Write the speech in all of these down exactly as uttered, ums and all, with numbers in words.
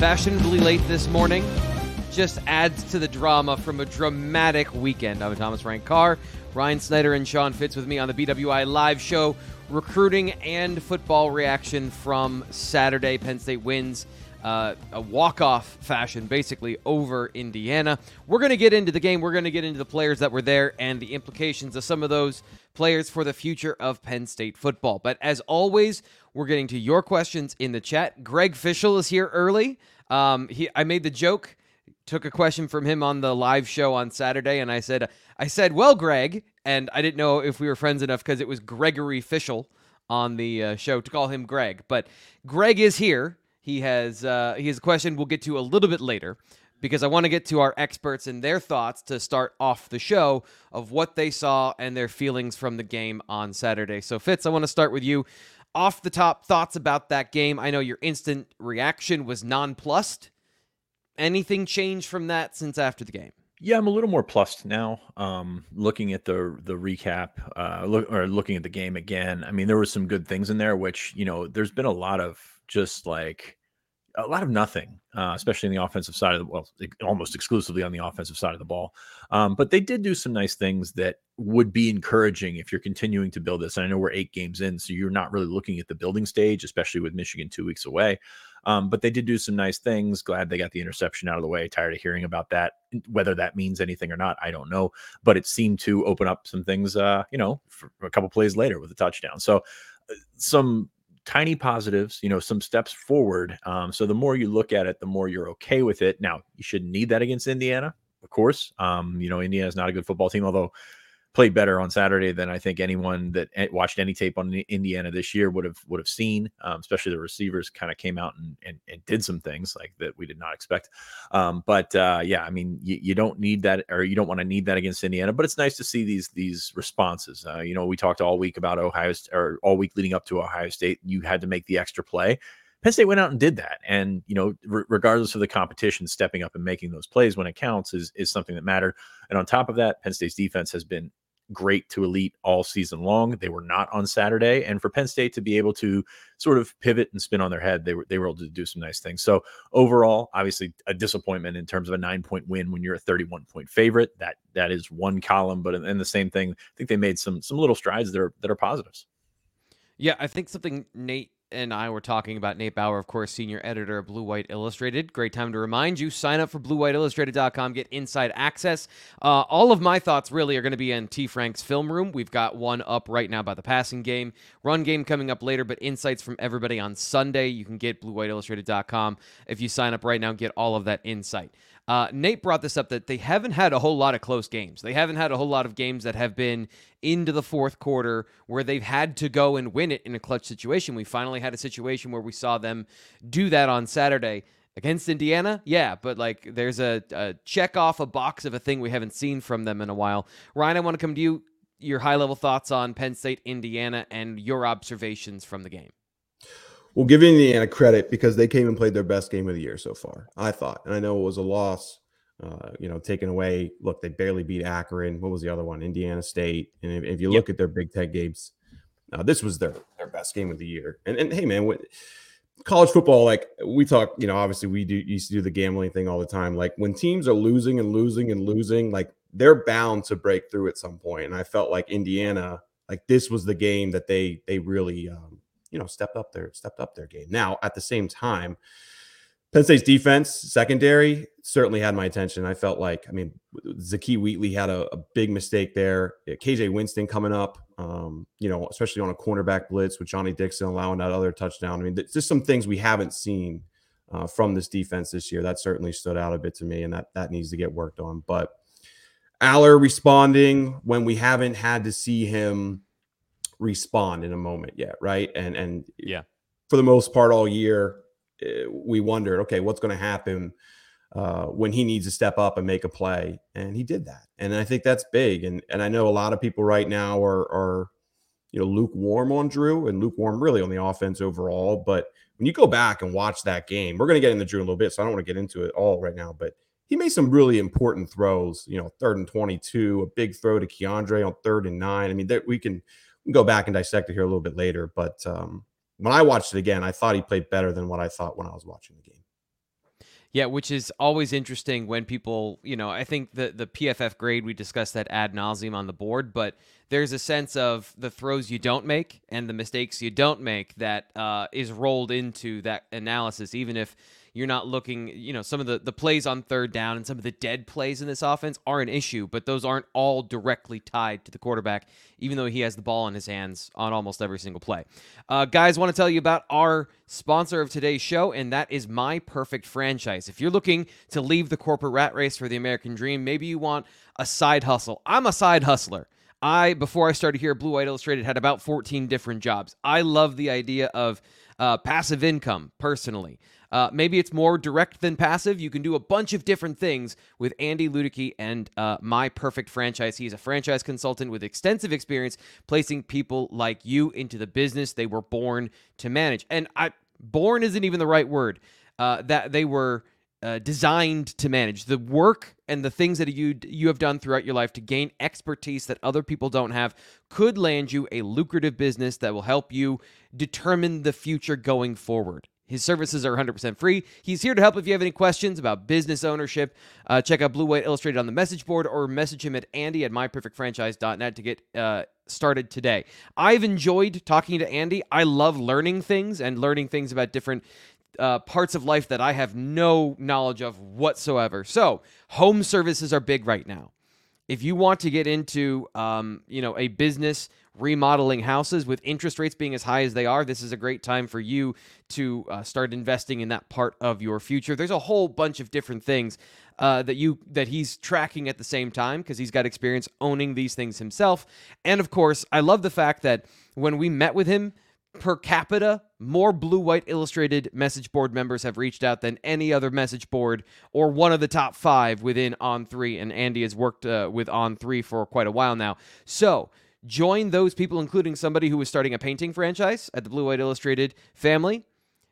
Fashionably late this morning just adds to the drama from a dramatic weekend. I'm Thomas Rank Carr, Ryan Snyder, and Sean Fitz with me on the B W I Live Show. Recruiting and football reaction from Saturday. Penn State wins uh, a walk-off fashion, basically, over Indiana. We're going to get into the game. We're going to get into the players that were there and the implications of some of those players for the future of Penn State football. But as always, we're getting to your questions in the chat. Greg Fischel is here early. Um, he, I made the joke, took a question from him on the live show on Saturday, and I said, I said, well, Greg, and I didn't know if we were friends enough because it was Gregory Fischel on the uh, show to call him Greg. But Greg is here. He has uh, he has a question we'll get to a little bit later, because I want to get to our experts and their thoughts to start off the show of what they saw and their feelings from the game on Saturday. So, Fitz, I want to start with you. Off the top, thoughts about that game. I know your instant reaction was nonplussed. Anything changed from that since after the game? Yeah, I'm a little more plussed now. Um, looking at the the recap, uh, look, or looking at the game again. I mean, there were some good things in there, which, you know, there's been a lot of just like a lot of nothing, uh, especially in the offensive side of the, well, almost exclusively on the offensive side of the ball. Um, but they did do some nice things that would be encouraging if you're continuing to build this. And I know we're eight games in, so you're not really looking at the building stage, especially with Michigan two weeks away. Um, but they did do some nice things. Glad they got the interception out of the way. Tired of hearing about that. Whether that means anything or not, I don't know. But it seemed to open up some things, uh, you know, for a couple plays later with a touchdown. So uh, some tiny positives, you know, some steps forward. Um, so the more you look at it, the more you're okay with it. Now, you shouldn't need that against Indiana, of course. Um, you know, Indiana is not a good football team, although played better on Saturday than I think anyone that watched any tape on Indiana this year would have would have seen. Um, especially the receivers kind of came out and, and and did some things like that we did not expect. Um, but uh, yeah, I mean, you, you don't need that, or you don't want to need that against Indiana. But it's nice to see these these responses. Uh, you know, we talked all week about Ohio or all week leading up to Ohio State. You had to make the extra play. Penn State went out and did that. And, you know, re- regardless of the competition, stepping up and making those plays when it counts is is something that mattered. And on top of that, Penn State's defense has been great to elite all season long. They were not on Saturday, and for Penn State to be able to sort of pivot and spin on their head, they were they were able to do some nice things. So overall, obviously a disappointment in terms of a nine point win when you're a thirty-one point favorite. That that is one column, but and the same thing. I think they made some some little strides that are that are positives. Yeah, I think something Nate and I were talking about, Nate Bauer, of course, senior editor of Blue White Illustrated. Great time to remind you, sign up for blue white illustrated dot com, get inside access. Uh, all of my thoughts really are going to be in T. Frank's film room. We've got one up right now by the passing game. Run game coming up later, but insights from everybody on Sunday. You can get blue white illustrated dot com if you sign up right now and get all of that insight. Uh, Nate brought this up that they haven't had a whole lot of close games. They haven't had a whole lot of games that have been into the fourth quarter where they've had to go and win it in a clutch situation. We finally had a situation where we saw them do that on Saturday against Indiana. Yeah, but like there's a, a check off a box of a thing we haven't seen from them in a while. Ryan, I want to come to you, your high-level thoughts on Penn State, Indiana, and your observations from the game. Well, give Indiana credit because they came and played their best game of the year so far, I thought. And I know it was a loss, uh, you know, taken away. Look, they barely beat Akron. What was the other one? Indiana State. And if, if you look yep. at their Big Ten games, uh, this was their, their best game of the year. And, and hey, man, what, college football, like we talk, you know, obviously we do used to do the gambling thing all the time. Like when teams are losing and losing and losing, like they're bound to break through at some point. And I felt like Indiana, like this was the game that they they really um, – you know, stepped up their stepped up their game. Now, at the same time, Penn State's defense, secondary, certainly had my attention. I felt like, I mean, Zaki Wheatley had a, a big mistake there. K J Winston coming up, um, you know, especially on a cornerback blitz with Johnny Dixon allowing that other touchdown. I mean, just some things we haven't seen uh, from this defense this year. That certainly stood out a bit to me, and that that needs to get worked on. But Allar responding when we haven't had to see him respond in a moment yet, right? And and yeah, for the most part all year, we wondered, okay, what's going to happen uh, when he needs to step up and make a play? And he did that. And I think that's big. And and I know a lot of people right now are, are you know, lukewarm on Drew and lukewarm really on the offense overall. But when you go back and watch that game, we're going to get into Drew in a little bit, so I don't want to get into it all right now. But he made some really important throws, you know, third and twenty-two, a big throw to KeAndre on third and nine. I mean, that we can go back and dissect it here a little bit later. But um, when I watched it again, I thought he played better than what I thought when I was watching the game. Yeah, which is always interesting when people, you know, I think the, the P F F grade, we discussed that ad nauseum on the board, but there's a sense of the throws you don't make and the mistakes you don't make that uh, is rolled into that analysis, even if you're not looking, you know, some of the, the plays on third down and some of the dead plays in this offense are an issue, but those aren't all directly tied to the quarterback, even though he has the ball in his hands on almost every single play. Uh, guys, want to tell you about our sponsor of today's show, and that is My Perfect Franchise. If you're looking to leave the corporate rat race for the American dream, maybe you want a side hustle. I'm a side hustler. I, before I started here at Blue White Illustrated, had about fourteen different jobs. I love the idea of uh, passive income, personally. Uh, maybe it's more direct than passive. You can do a bunch of different things with Andy Ludicky and uh, My Perfect Franchise. He's a franchise consultant with extensive experience placing people like you into the business they were born to manage. And I, born isn't even the right word. Uh, that they were uh, designed to manage. The work and the things that you you have done throughout your life to gain expertise that other people don't have could land you a lucrative business that will help you determine the future going forward. His services are one hundred percent free. He's here to help if you have any questions about business ownership. Uh, check out Blue White Illustrated on the message board or message him at Andy at my perfect franchise dot net to get uh, started today. I've enjoyed talking to Andy. I love learning things and learning things about different Uh, parts of life that I have no knowledge of whatsoever. So home services are big right now. If you want to get into, um, you know, a business remodeling houses with interest rates being as high as they are, this is a great time for you to uh, start investing in that part of your future. There's a whole bunch of different things uh, that you that he's tracking at the same time because he's got experience owning these things himself. And of course, I love the fact that when we met with him, per capita, more Blue White Illustrated message board members have reached out than any other message board or one of the top five within On three, and Andy has worked uh, with On three for quite a while now. So join those people, including somebody who is starting a painting franchise at the Blue White Illustrated family,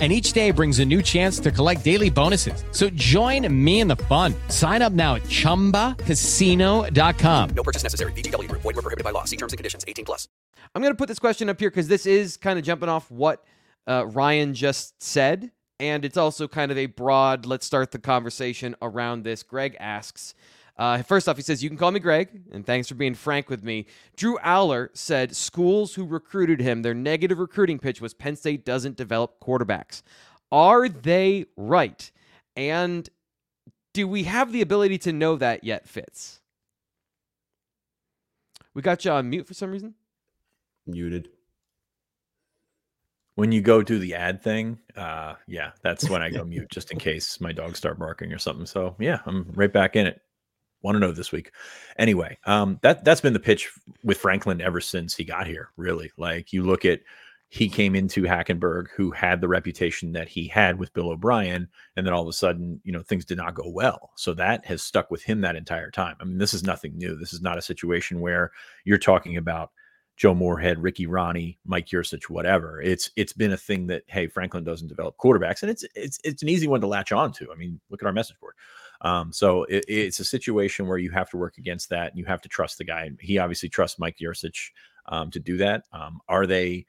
and each day brings a new chance to collect daily bonuses. So join me in the fun. Sign up now at chumba casino dot com. No purchase necessary. V G W Group. Void where prohibited by law. See terms and conditions. eighteen plus. I'm going to put this question up here because this is kind of jumping off what uh, Ryan just said, and it's also kind of a broad, let's start the conversation around this. Greg asks, uh, first off, he says, you can call me Greg, and thanks for being frank with me. Drew Allar said schools who recruited him, their negative recruiting pitch was Penn State doesn't develop quarterbacks. Are they right? And do we have the ability to know that yet, Fitz? We got you on mute for some reason. Muted. When you go do the ad thing, uh, yeah, that's when I go mute, just in case my dogs start barking or something. So, yeah, I'm right back in it. Want to know this week. Anyway, um, that, that's been the pitch with Franklin ever since he got here, really. Like, you look at, he came into Hackenberg, who had the reputation that he had with Bill O'Brien, and then all of a sudden, you know, things did not go well. So that has stuck with him that entire time. I mean, this is nothing new. This is not a situation where you're talking about Joe Moorhead, Ricky Ronnie, Mike Yurcich, whatever. It's it's been a thing that, hey, Franklin doesn't develop quarterbacks, and it's it's it's an easy one to latch on to. I mean, look at our message board. Um, so it, it's a situation where you have to work against that, and you have to trust the guy. He obviously trusts Mike Yurcich um, to do that. Um, are they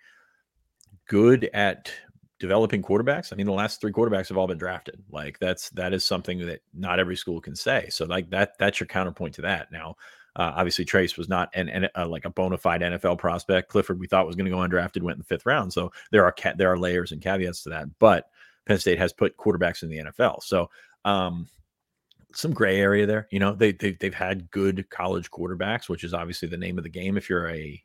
good at developing quarterbacks? I mean, the last three quarterbacks have all been drafted. Like that's, that is something that not every school can say. So like that, that's your counterpoint to that. Now, uh, obviously Trace was not an, an uh, like a bona fide N F L prospect. Clifford, we thought was going to go undrafted, went in the fifth round. So there are, ca- there are layers and caveats to that, but Penn State has put quarterbacks in the N F L. So, um, some gray area there, you know, they, they, they've had good college quarterbacks, which is obviously the name of the game. If you're a,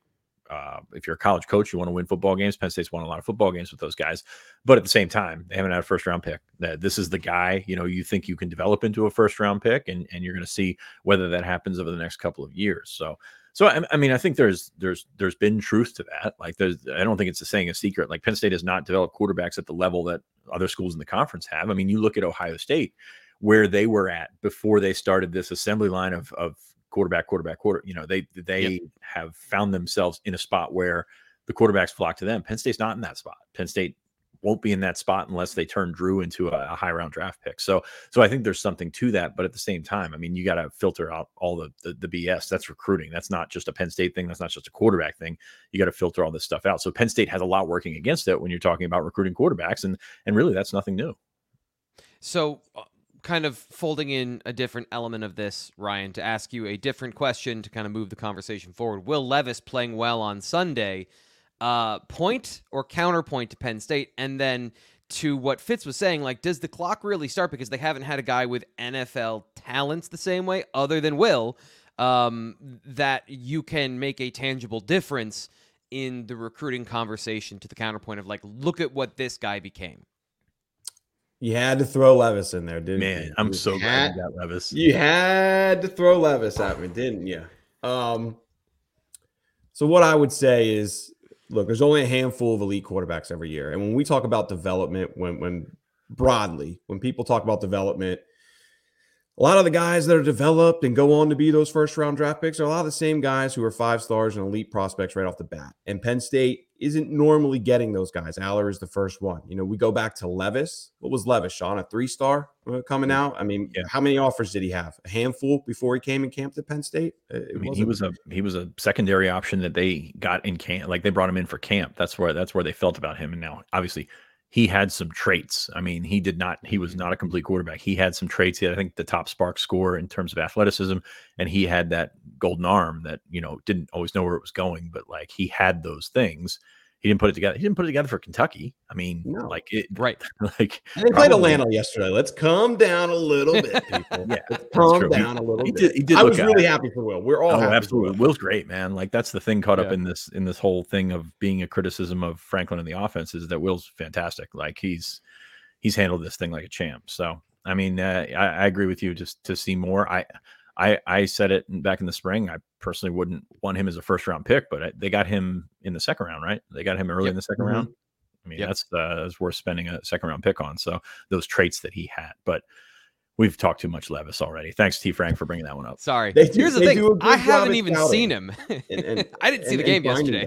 Uh, if you're a college coach, you want to win football games. Penn State's won a lot of football games with those guys, but at the same time, they haven't had a first round pick. That this is the guy, you know, you think you can develop into a first round pick, and and you're going to see whether that happens over the next couple of years. So, so I, I mean, I think there's there's there's been truth to that. Like, there's, I don't think it's a saying a secret. Like, Penn State has not developed quarterbacks at the level that other schools in the conference have. I mean, you look at Ohio State, where they were at before they started this assembly line of of. quarterback, quarterback, quarter. You know, they they yep. have found themselves in a spot where the quarterbacks flock to them. Penn State's not in that spot. Penn State won't be in that spot unless they turn Drew into a, a high round draft pick. So, so I think there's something to that. But at the same time, I mean, you got to filter out all the, the the B S. That's recruiting. That's not just a Penn State thing. That's not just a quarterback thing. You got to filter all this stuff out. So Penn State has a lot working against it when you're talking about recruiting quarterbacks, and and really that's nothing new. So. Uh- Kind of folding in a different element of this, Ryan, to ask you a different question to kind of move the conversation forward. Will Levis playing well on Sunday, uh, point or counterpoint to Penn State? And then to what Fitz was saying, like, does the clock really start? Because they haven't had a guy with N F L talents the same way, other than Will, um, that you can make a tangible difference in the recruiting conversation, to the counterpoint of, like, look at what this guy became. You had to throw Levis in there, didn't Man, you? Man, I'm you so had, glad you got Levis. You had to throw Levis at me, didn't you? Um, so what I would say is, look, there's only a handful of elite quarterbacks every year. And when we talk about development, when when broadly, when people talk about development, a lot of the guys that are developed and go on to be those first-round draft picks are a lot of the same guys who are five stars and elite prospects right off the bat. And Penn State isn't normally getting those guys. Allar is the first one. You know, we go back to Levis. What was Levis, Sean? A three-star coming out? I mean, yeah. How many offers did he have? A handful before he came in camp to Penn State? It I mean, he was a he was a secondary option that they got in camp. Like, they brought him in for camp. That's where that's where they felt about him. And now, obviously, he had some traits. I mean, he did not, he was not a complete quarterback. He had some traits. He had, I think, the top Spark score in terms of athleticism. And he had that golden arm that, you know, didn't always know where it was going, but like he had those things. He didn't put it together. He didn't put it together for Kentucky. I mean, no. like it, right. Like and they played Atlanta yesterday. Let's calm down a little bit, people. yeah, Let's calm true. down he, a little he bit. Did, he did I was really out. happy for Will. We're all oh, happy absolutely. For Will. Will's great, man. Like that's the thing caught yeah. up in this in this whole thing of being a criticism of Franklin and the offense is that Will's fantastic. Like he's he's handled this thing like a champ. So I mean, uh, I, I agree with you. Just to see more, I. I, I said it back in the spring. I personally wouldn't want him as a first round pick, but I, they got him in the second round, right? They got him early yep. in the second mm-hmm. round. I mean, yep. that's, uh, that's worth spending a second round pick on. So those traits that he had, but we've talked too much Levis already. Thanks, T. Frank, for bringing that one up. Sorry. They, Here's they the thing. I haven't even scouting. seen him. and, and, I didn't see and, the game yesterday.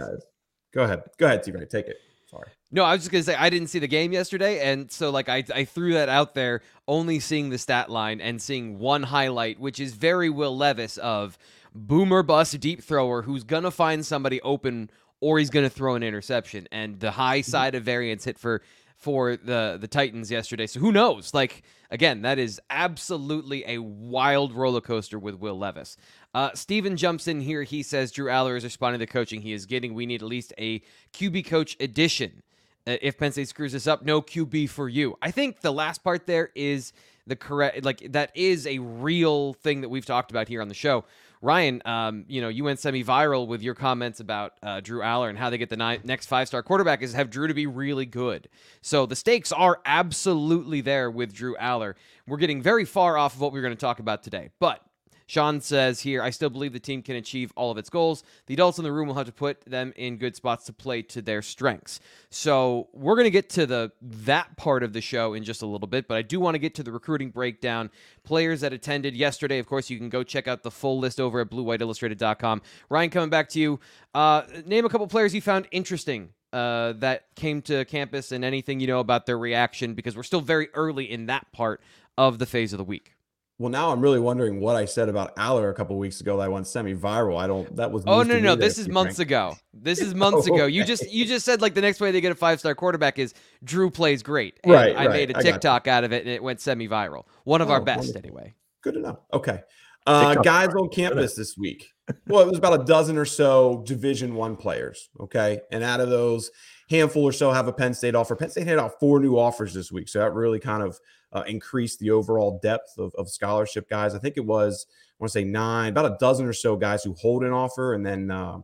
Go ahead. Go ahead, T. Frank. Take it. Sorry. No, I was just going to say I didn't see the game yesterday, and so like I, I threw that out there, only seeing the stat line and seeing one highlight, which is very Will Levis of boomer bust deep thrower who's going to find somebody open or he's going to throw an interception. And the high side of variance hit for for the, the Titans yesterday. So who knows? Like, again, that is absolutely a wild roller coaster with Will Levis. Uh, Steven jumps in here. He says, Drew Allar is responding to the coaching he is getting. We need at least a Q B coach edition. Uh, if Penn State screws this up, no Q B for you. I think the last part there is the correct, like that is a real thing that we've talked about here on the show. Ryan, um, you know, you went semi-viral with your comments about uh, Drew Allar and how they get the ni- next five-star quarterback is have Drew to be really good. So the stakes are absolutely there with Drew Allar. We're getting very far off of what we're going to talk about today. But Sean says here, I still believe the team can achieve all of its goals. The adults in the room will have to put them in good spots to play to their strengths. So we're going to get to the that part of the show in just a little bit, but I do want to get to the recruiting breakdown. Players that attended yesterday, of course, you can go check out the full list over at blue white illustrated dot com. Ryan, coming back to you. Uh, name a couple players you found interesting uh, that came to campus and anything you know about their reaction, because we're still very early in that part of the phase of the week. Well, now I'm really wondering what I said about Allar a couple of weeks ago that went semi-viral. I don't. That was. Oh no, no, this is months frank. ago. This is months oh, ago. You okay. just you just said like the next way they get a five-star quarterback is Drew plays great. And right. I right. made a TikTok out of it and it went semi-viral. One of oh, our best wonderful. anyway. Good enough. Okay. Uh, guys on campus this week. Well, it was about a dozen or so Division I players. Okay, and out of those, handful or so have a Penn State offer. Penn State had out four new offers this week, so that really kind of uh, increased the overall depth of, of scholarship guys. I think it was, I want to say nine, about a dozen or so guys who hold an offer, and then uh,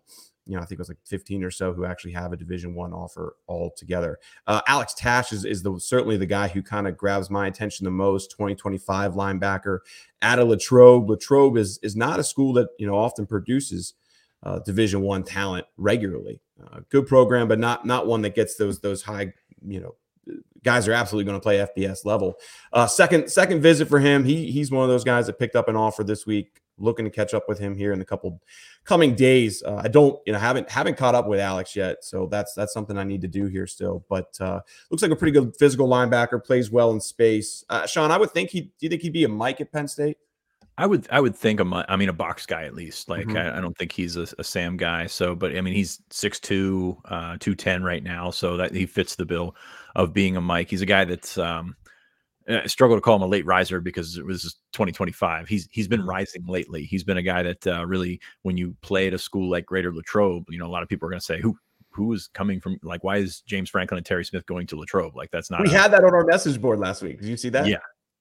you know, I think it was like fifteen or so who actually have a Division I offer altogether. Uh, Alex Tash is, is the certainly the guy who kind of grabs my attention the most, twenty twenty-five linebacker out of Latrobe. Latrobe is, is not a school that, you know, often produces uh, Division I talent regularly. Uh, good program, but not not one that gets those those high, you know, guys are absolutely going to play F B S level. Uh, second second visit for him. He he's one of those guys that picked up an offer this week. Looking to catch up with him here in the couple coming days. Uh, I don't, you know, haven't haven't caught up with Alex yet, so that's that's something I need to do here still. But uh, looks like a pretty good physical linebacker. Plays well in space. Uh, Sean, I would think he. Do you think he'd be a Mike at Penn State? I would, I would think, a, I mean, a box guy at least. Like, mm-hmm. I, I don't think he's a, a Sam guy. So, but I mean, he's six two, uh, two ten right now. So that he fits the bill of being a Mike. He's a guy that's, um, I struggle to call him a late riser because it was twenty twenty-five. He's, he's been rising lately. He's been a guy that uh, really, when you play at a school like Greater Latrobe, you know, a lot of people are going to say, who, who is coming from, like, why is James Franklin and Terry Smith going to Latrobe? Like, that's not, we a, had that on our message board last week. Did you see that? Yeah.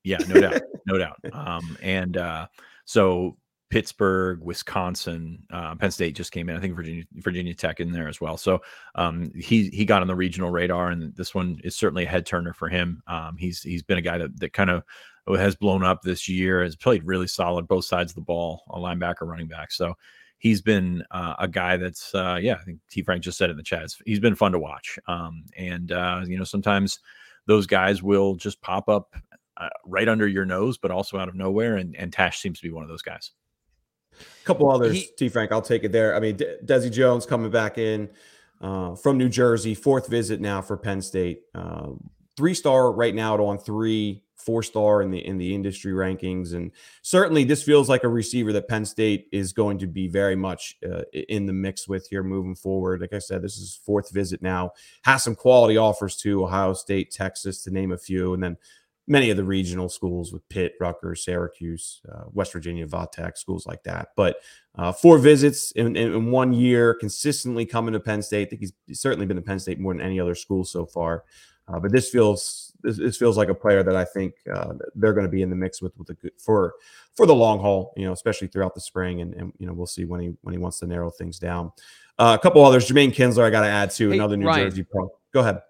Yeah, no doubt, no doubt. Um, and uh, so Pittsburgh, Wisconsin, uh, Penn State just came in. I think Virginia, Virginia Tech in there as well. So um, he he got on the regional radar, and this one is certainly a head turner for him. Um, he's he's been a guy that that kind of has blown up this year. Has played really solid both sides of the ball, a linebacker, running back. So he's been uh, a guy that's uh, yeah. I think T. Frank just said it in the chat. It's, he's been fun to watch. Um, and uh, you know, sometimes those guys will just pop up. Uh, right under your nose, but also out of nowhere. And, and Tash seems to be one of those guys. A couple others, he, T. Frank, I'll take it there. I mean, De- Desi Jones coming back in uh, from New Jersey, fourth visit now for Penn State. Uh, three-star right now at on three, four-star in the in the industry rankings. And certainly this feels like a receiver that Penn State is going to be very much uh, in the mix with here moving forward. Like I said, this is his fourth visit now. Has some quality offers to Ohio State, Texas, to name a few. And then many of the regional schools with Pitt, Rutgers, Syracuse, uh, West Virginia, V A Tech, schools like that. But uh, four visits in, in, in one year, consistently coming to Penn State. I think he's certainly been to Penn State more than any other school so far. Uh, but this feels this, this feels like a player that I think uh, they're going to be in the mix with with the good, for for the long haul. You know, especially throughout the spring, and, and you know we'll see when he when he wants to narrow things down. Uh, a couple others, Jermaine Kinsler, I got to add to hey, another New Ryan. Jersey pro. Go ahead.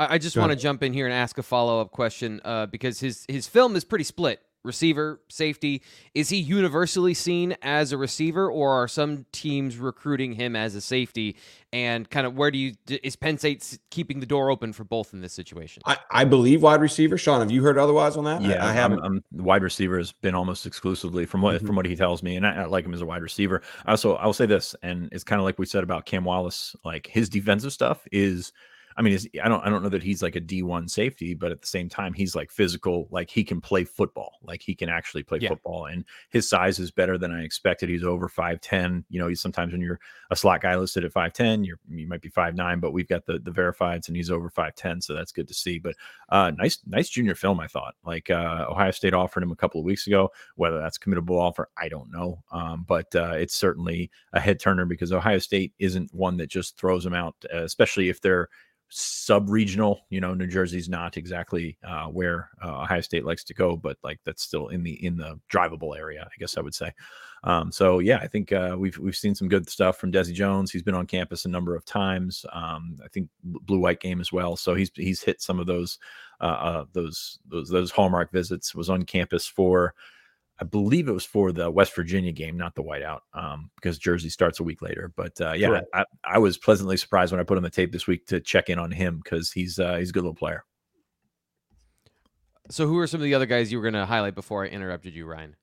I just want to jump in here and ask a follow-up question uh, because his his film is pretty split. Receiver, safety. Is he universally seen as a receiver, or are some teams recruiting him as a safety? And kind of where do you – is Penn State keeping the door open for both in this situation? I, I believe wide receiver. Sean, have you heard otherwise on that? Yeah, I, I haven't. I'm, I'm, wide receiver has been almost exclusively from what mm-hmm. from what he tells me, and I, I like him as a wide receiver. Also, I will say this, and it's kind of like we said about Cam Wallace. Like, his defensive stuff is – I mean, I don't I don't know that he's like a D one safety, but at the same time, he's like physical, like he can play football, like he can actually play yeah. football. And his size is better than I expected. He's over five ten. You know, he's sometimes when you're a slot guy listed at five ten, you're, you might be five nine, but we've got the, the verifieds and he's over five ten. So that's good to see. But uh, nice, nice junior film, I thought. Like uh, Ohio State offered him a couple of weeks ago. Whether that's a committable offer, I don't know. Um, but uh, it's certainly a head turner because Ohio State isn't one that just throws them out, uh, especially if they're sub-regional. You know, New Jersey's not exactly uh, where uh, Ohio State likes to go, but like that's still in the in the drivable area, I guess I would say. Um, so yeah, I think uh, we've we've seen some good stuff from Desi Jones. He's been on campus a number of times. Um, I think Blue White game as well. So he's he's hit some of those uh, uh, those those those hallmark visits. Was on campus for, I believe it was for the West Virginia game, not the whiteout, um, because Jersey starts a week later. But uh, yeah, I, I was pleasantly surprised when I put on the tape this week to check in on him because he's uh, he's a good little player. So, who are some of the other guys you were going to highlight before I interrupted you, Ryan?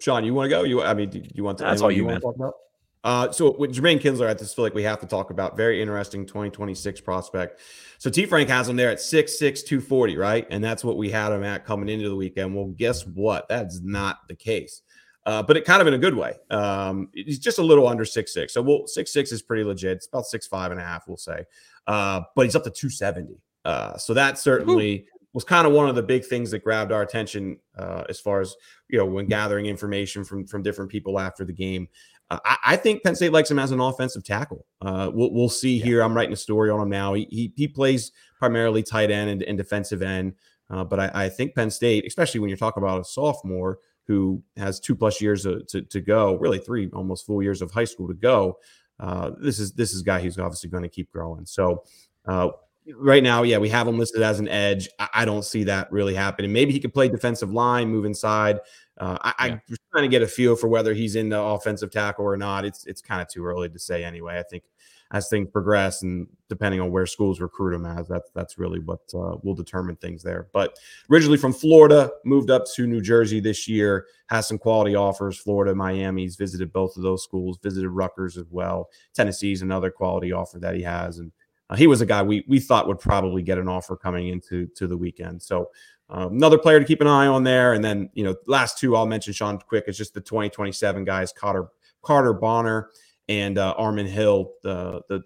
Sean, you want to go? You, I mean, do you want to? That's all you, you want to talk about? Uh, so with Jermaine Kinsler, I just feel like we have to talk about. Very interesting twenty twenty-six prospect. So T. Frank has him there at six six, two forty, right? And that's what we had him at coming into the weekend. Well, guess what? That's not the case. Uh, but it kind of in a good way. Um, he's just a little under six six. So we'll, six six is pretty legit. It's about six five and a half, we'll say. Uh, but he's up to two seventy. Uh, so that certainly was kind of one of the big things that grabbed our attention uh, as far as, you know, when gathering information from, from different people after the game. Uh, I, I think Penn State likes him as an offensive tackle. Uh, we'll, we'll see yeah. here. I'm writing a story on him now. He he, he plays primarily tight end and, and defensive end. Uh, but I, I think Penn State, especially when you're talking about a sophomore who has two plus years to, to, to go, really three almost full years of high school to go. Uh, this is this is a guy who's obviously going to keep growing. So uh, right now, yeah, we have him listed as an edge. I, I don't see that really happening. Maybe he could play defensive line, move inside. Uh, I, yeah. I'm trying to get a feel for whether he's in the offensive tackle or not. It's it's kind of too early to say anyway. I think as things progress and depending on where schools recruit him as, that's, that's really what uh, will determine things there. But originally from Florida, moved up to New Jersey this year, has some quality offers. Florida, Miami, he's visited both of those schools, visited Rutgers as well. Tennessee's another quality offer that he has. And uh, he was a guy we we thought would probably get an offer coming into to the weekend. So Uh, another player to keep an eye on there. And then, you know, last two I'll mention, Sean, quick. It's just the twenty twenty-seven guys, Carter, Carter Bonner and uh, Ormond Hill, the the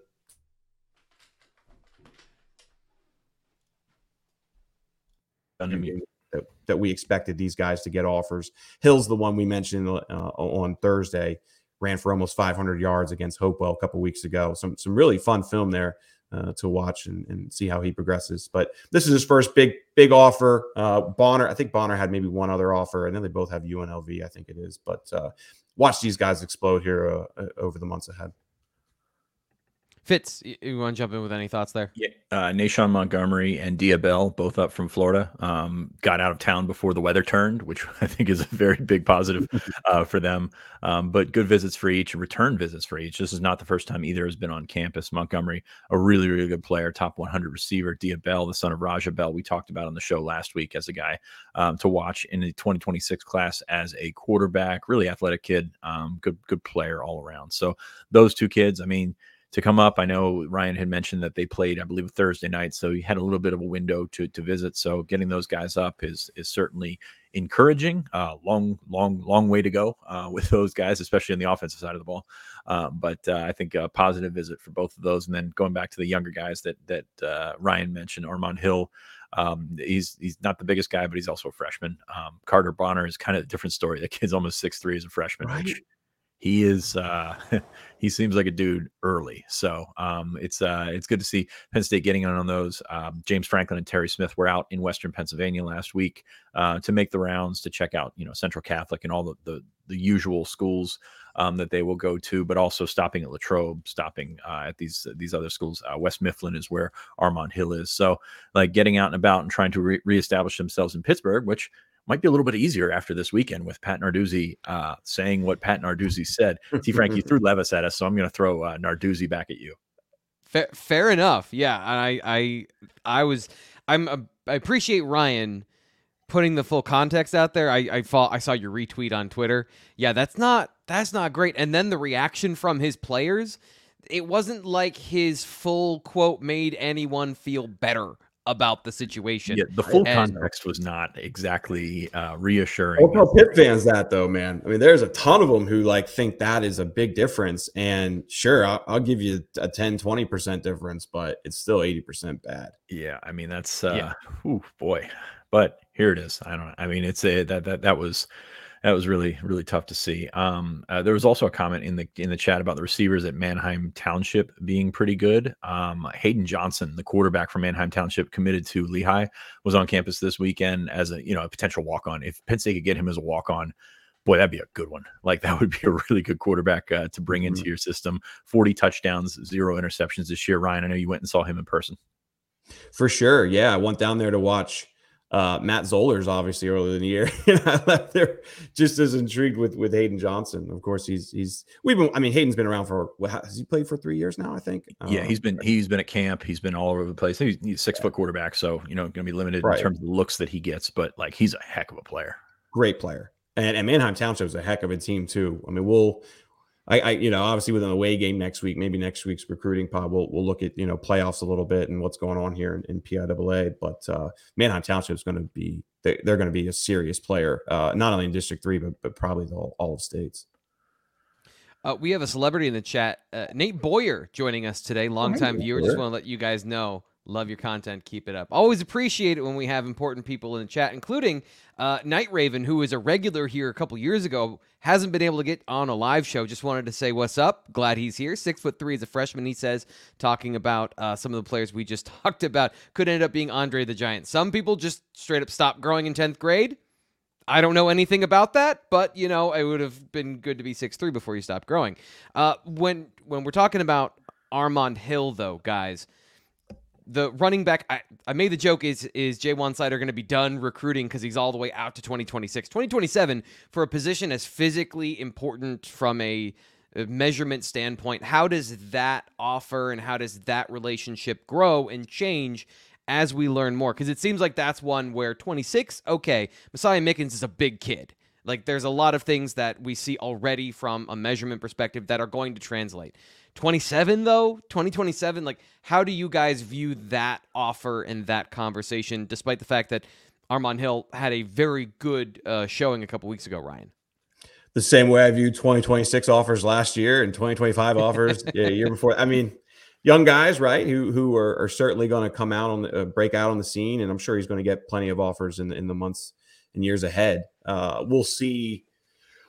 that, that we expected these guys to get offers. Hill's the one we mentioned uh, on Thursday, ran for almost five hundred yards against Hopewell a couple weeks ago. Some some really fun film there. Uh, to watch and, and see how he progresses. But this is his first big, big offer. Uh, Bonner, I think Bonner had maybe one other offer, and then they both have U N L V, I think it is. But uh, watch these guys explode here uh, over the months ahead. Fitz, you want to jump in with any thoughts there? Yeah, uh, Naeshaun Montgomery and Dia Bell, both up from Florida, um, got out of town before the weather turned, which I think is a very big positive uh, for them. Um, but good visits for each, return visits for each. This is not the first time either has been on campus. Montgomery, a really, really good player, top one hundred receiver. Dia Bell, the son of Raja Bell, we talked about on the show last week as a guy um, to watch in the twenty twenty-six class as a quarterback, really athletic kid, um, good, good player all around. So those two kids, I mean, to come up. I know Ryan had mentioned that they played, I believe, Thursday night, so he had a little bit of a window to to visit. So getting those guys up is is certainly encouraging. Uh, long, long, long way to go uh, with those guys, especially on the offensive side of the ball. Uh, but uh, I think a positive visit for both of those. And then going back to the younger guys that that uh, Ryan mentioned, Ormond Hill. Um, he's he's not the biggest guy, but he's also a freshman. Um, Carter Bonner is kind of a different story. The kid's almost six three as a freshman. Right. Which, He is, uh, he seems like a dude early. So um, it's uh, it's good to see Penn State getting on, on those. Um, James Franklin and Terry Smith were out in Western Pennsylvania last week uh, to make the rounds to check out, you know, Central Catholic and all the, the, the usual schools um, that they will go to, but also stopping at Latrobe, stopping uh, at these these other schools. Uh, West Mifflin is where Ormond Hill is. So like getting out and about and trying to re- reestablish themselves in Pittsburgh, which might be a little bit easier after this weekend with Pat Narduzzi uh, saying what Pat Narduzzi said. T. Frank, you threw Levis at us, so I'm going to throw uh, Narduzzi back at you. Fair, fair enough. Yeah, I, I, I was. I'm. Uh, I appreciate Ryan putting the full context out there. I, I, fall, I saw your retweet on Twitter. Yeah, that's not. That's not great. And then the reaction from his players. It wasn't like his full quote made anyone feel better about the situation. Yeah, the full and, context was not exactly uh, reassuring. I'll tell Pitt fans that, though, man. I mean, there's a ton of them who like think that is a big difference. And sure, I'll, I'll give you a ten, twenty percent difference, but it's still eighty percent bad. Yeah, I mean, that's uh, yeah. Ooh, boy. But here it is. I don't. I mean, it's a that that that was. That was really, really tough to see. Um, uh, there was also a comment in the in the chat about the receivers at Manheim Township being pretty good. Um, Hayden Johnson, the quarterback from Manheim Township, committed to Lehigh, was on campus this weekend as a you know a potential walk on. If Penn State could get him as a walk on, boy, that'd be a good one. Like that would be a really good quarterback uh, to bring into mm-hmm. your system. forty touchdowns, zero interceptions this year. Ryan, I know you went and saw him in person. For sure, yeah, I went down there to watch. Uh, Matt Zoller's obviously earlier in the year. And I left there just as intrigued with, with Hayden Johnson. Of course, he's he's we've been. I mean, Hayden's been around for what, has he played for three years now? I think. Uh, yeah, he's been he's been at camp. He's been all over the place. He's, he's a six foot quarterback, so you know, going to be limited right. in terms of the looks that he gets. But like, he's a heck of a player. Great player, and and Manheim Township is a heck of a team too. I mean, we'll. I, I, you know, obviously with an away game next week, maybe next week's recruiting pod, we'll, we'll look at, you know, playoffs a little bit and what's going on here in, in P I A A. But uh, Manheim Township is going to be, they, they're going to be a serious player, uh, not only in District three, but, but probably the, all of states. Uh, we have a celebrity in the chat, uh, Nate Bauer joining us today. Longtime viewer. Just want to let you guys know, love your content. Keep it up. Always appreciate it when we have important people in the chat, including uh, Night Raven, who is a regular here a couple years ago, hasn't been able to get on a live show. Just wanted to say what's up. Glad he's here. Six foot three is a freshman, he says, talking about uh, some of the players we just talked about. Could end up being Andre the Giant. Some people just straight up stop growing in tenth grade. I don't know anything about that, but, you know, it would have been good to be six three before you stop growing. Uh, when when we're talking about Ormond Hill, though, guys, the running back, I, I made the joke, is is Jawan Snyder going to be done recruiting because he's all the way out to twenty twenty-six, twenty twenty-seven for a position as physically important from a measurement standpoint? How does that offer and how does that relationship grow and change as we learn more? Because it seems like that's one where twenty-six, okay, Messiah Mickens is a big kid. Like, there's a lot of things that we see already from a measurement perspective that are going to translate. twenty-seven, though, twenty twenty-seven, like, how do you guys view that offer and that conversation, despite the fact that Ormond Hill had a very good uh, showing a couple weeks ago, Ryan? The same way I viewed twenty twenty-six offers last year and twenty twenty-five offers yeah, year before. I mean, young guys, right, who who are, are certainly going to come out on the uh, break out on the scene, and I'm sure he's going to get plenty of offers in the, in the months and years ahead. Uh, we'll see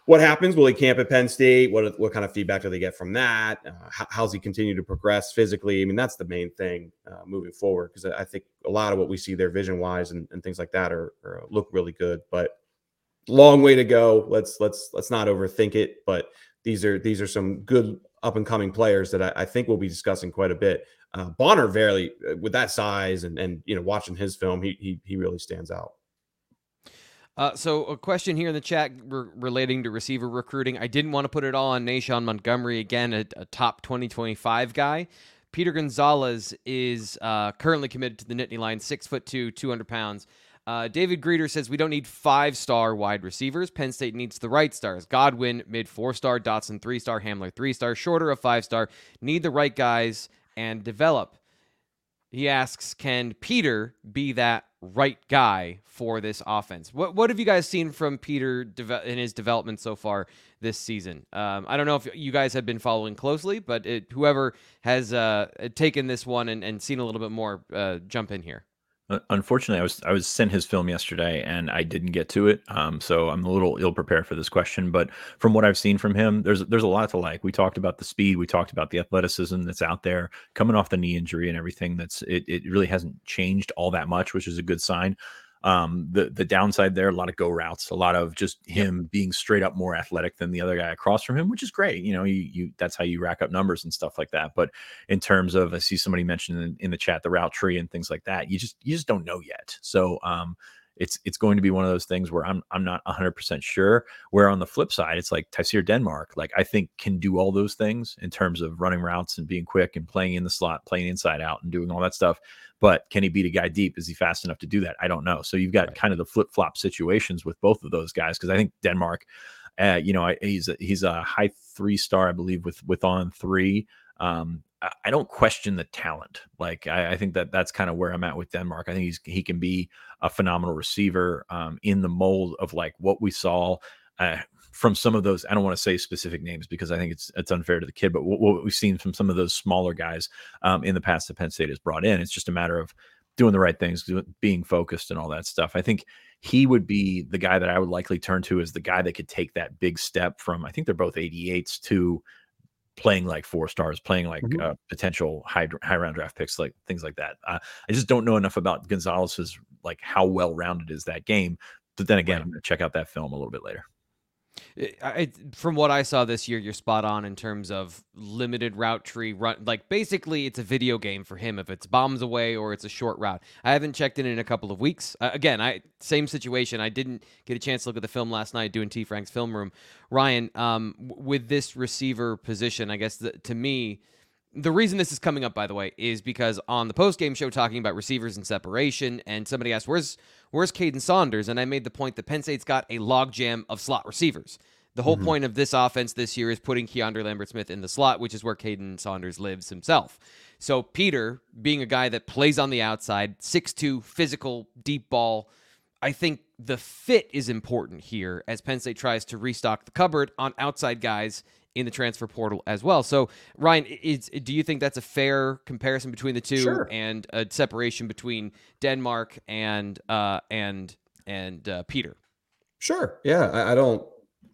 what happens. Will he camp at Penn State? What what kind of feedback do they get from that? Uh, how, how's he continue to progress physically? I mean, that's the main thing uh, moving forward, because I think a lot of what we see there vision-wise and, and things like that are, are look really good, but long way to go. Let's let's let's not overthink it. But these are these are some good up-and-coming players that I, I think we'll be discussing quite a bit. Uh, Bonner, very, with that size and, and you know, watching his film, he he, he really stands out. Uh, so a question here in the chat re- relating to receiver recruiting. I didn't want to put it all on Naeshaun Montgomery, again, a, a top twenty twenty-five guy. Peter Gonzalez is uh, currently committed to the Nittany line, six foot two, two hundred pounds. Uh, David Greeter says, we don't need five-star wide receivers. Penn State needs the right stars. Godwin, mid four-star. Dotson, three-star. Hamler, three-star. Shorter, a five-star. Need the right guys and develop. He asks, can Peter be that right guy for this offense? What What have you guys seen from Peter deve- in his development so far this season? Um, I don't know if you guys have been following closely, but it, whoever has uh, taken this one and, and seen a little bit more, uh, jump in here. Unfortunately, I was I was sent his film yesterday and I didn't get to it, um, so I'm a little ill prepared for this question. But from what I've seen from him, there's there's a lot to like. We talked about the speed, we talked about the athleticism that's out there, coming off the knee injury and everything. That's it. It really hasn't changed all that much, which is a good sign. Um, the the downside there, a lot of go routes, a lot of just him yep. being straight up more athletic than the other guy across from him, which is great. You know, you you that's how you rack up numbers and stuff like that. But in terms of, I see somebody mentioned in, in the chat the route tree and things like that, you just you just don't know yet. So um, it's it's going to be one of those things where I'm I'm not one hundred percent sure. Where on the flip side, it's like Tysir Denmark, like I think can do all those things in terms of running routes and being quick and playing in the slot, playing inside out, and doing all that stuff. But can he beat a guy deep? Is he fast enough to do that? I don't know. So you've got right. kind of the flip-flop situations with both of those guys, because I think Denmark, uh, you know, he's a, he's a high three-star, I believe, with with on three. Um, I, I don't question the talent. Like I, I think that that's kind of where I'm at with Denmark. I think he's he can be a phenomenal receiver um, in the mold of like what we saw uh, from some of those. I don't want to say specific names because I think it's it's unfair to the kid, but what, what we've seen from some of those smaller guys um, in the past that Penn State has brought in, it's just a matter of doing the right things, doing, being focused and all that stuff. I think he would be the guy that I would likely turn to as the guy that could take that big step from, I think they're both eighty-eights, to playing like four stars, playing like mm-hmm. uh, potential high high round draft picks, like things like that. Uh, I just don't know enough about Gonzalez's, like how well-rounded is that game. But then again, right. I'm going to check out that film a little bit later. I, from what I saw this year, you're spot on in terms of limited route tree run. Like basically it's a video game for him. If it's bombs away or it's a short route, I haven't checked in in a couple of weeks. Uh, again, I, same situation. I didn't get a chance to look at the film last night doing T Frank's film room, Ryan, um, with this receiver position, I guess the, to me, the reason this is coming up, by the way, is because on the post-game show talking about receivers and separation, and somebody asked, where's, where's Caden Saunders? And I made the point that Penn State's got a logjam of slot receivers. The whole mm-hmm. point of this offense this year is putting KeAndre Lambert-Smith in the slot, which is where Caden Saunders lives himself. So Peter, being a guy that plays on the outside, six two, physical, deep ball, I think the fit is important here as Penn State tries to restock the cupboard on outside guys in the transfer portal as well. So, Ryan, is, do you think that's a fair comparison between the two? Sure. And a separation between Denmark and uh, and and uh, Peter? Sure. Yeah, I, I don't.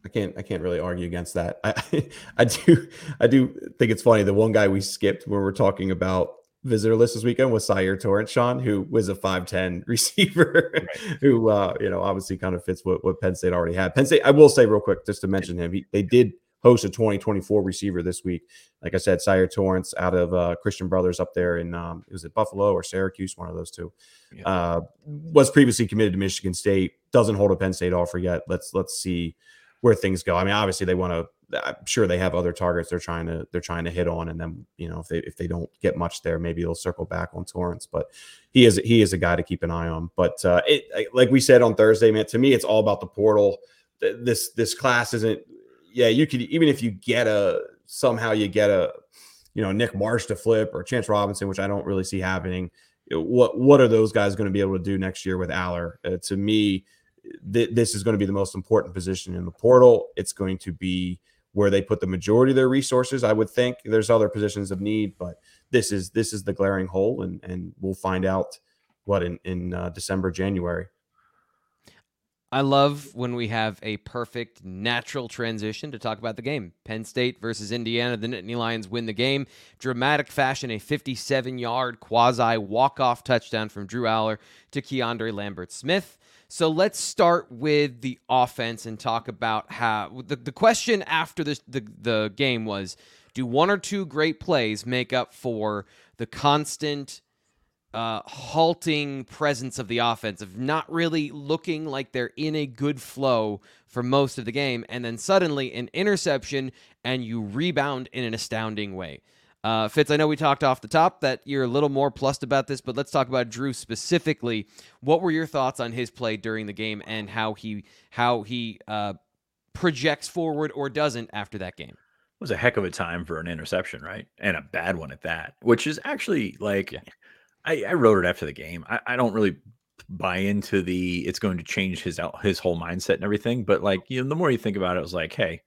I can't. I can't really argue against that. I, I do. I do think it's funny. The one guy we skipped when we were talking about visitor list this weekend was Tysir Denmark, Sean, who was a five ten receiver, right. who uh, you know obviously kind of fits what, what Penn State already had. Penn State. I will say real quick just to mention him. He, they did host a twenty twenty-four receiver this week. Like I said, Tysir Denmark out of uh, Christian Brothers up there in, um, was it Buffalo or Syracuse? One of those two. Yeah. Uh, was previously committed to Michigan State. Doesn't hold a Penn State offer yet. Let's let's see where things go. I mean, obviously they want to. I'm sure they have other targets they're trying to they're trying to hit on, and then you know if they if they don't get much there, maybe they'll circle back on Torrance. But he is he is a guy to keep an eye on. But uh, it, like we said on Thursday, man, to me it's all about the portal. This this class isn't. Yeah, you could, even if you get a, somehow you get a, you know, Nick Marsh to flip or Chance Robinson, which I don't really see happening. What what are those guys going to be able to do next year with Allar? Uh, to me, th- this is going to be the most important position in the portal. It's going to be where they put the majority of their resources, I would think. There's other positions of need, but this is this is the glaring hole, and and we'll find out what in in uh, December, January. I love when we have a perfect natural transition to talk about the game. Penn State versus Indiana. The Nittany Lions win the game. Dramatic fashion, a fifty-seven-yard quasi-walk-off touchdown from Drew Allar to KeAndre Lambert-Smith. So let's start with the offense and talk about how... The, the question after this, the, the game was, do one or two great plays make up for the constant... Uh, halting presence of the offense, of not really looking like they're in a good flow for most of the game, and then suddenly an interception and you rebound in an astounding way. Uh, Fitz, I know we talked off the top that you're a little more plussed about this, but let's talk about Drew specifically. What were your thoughts on his play during the game and how he how he uh, projects forward or doesn't after that game? It was a heck of a time for an interception, right? And a bad one at that, which is actually like... Yeah. I, I wrote it after the game. I, I don't really buy into the, it's going to change his his whole mindset and everything. But like, you know, the more you think about it, it was like, hey,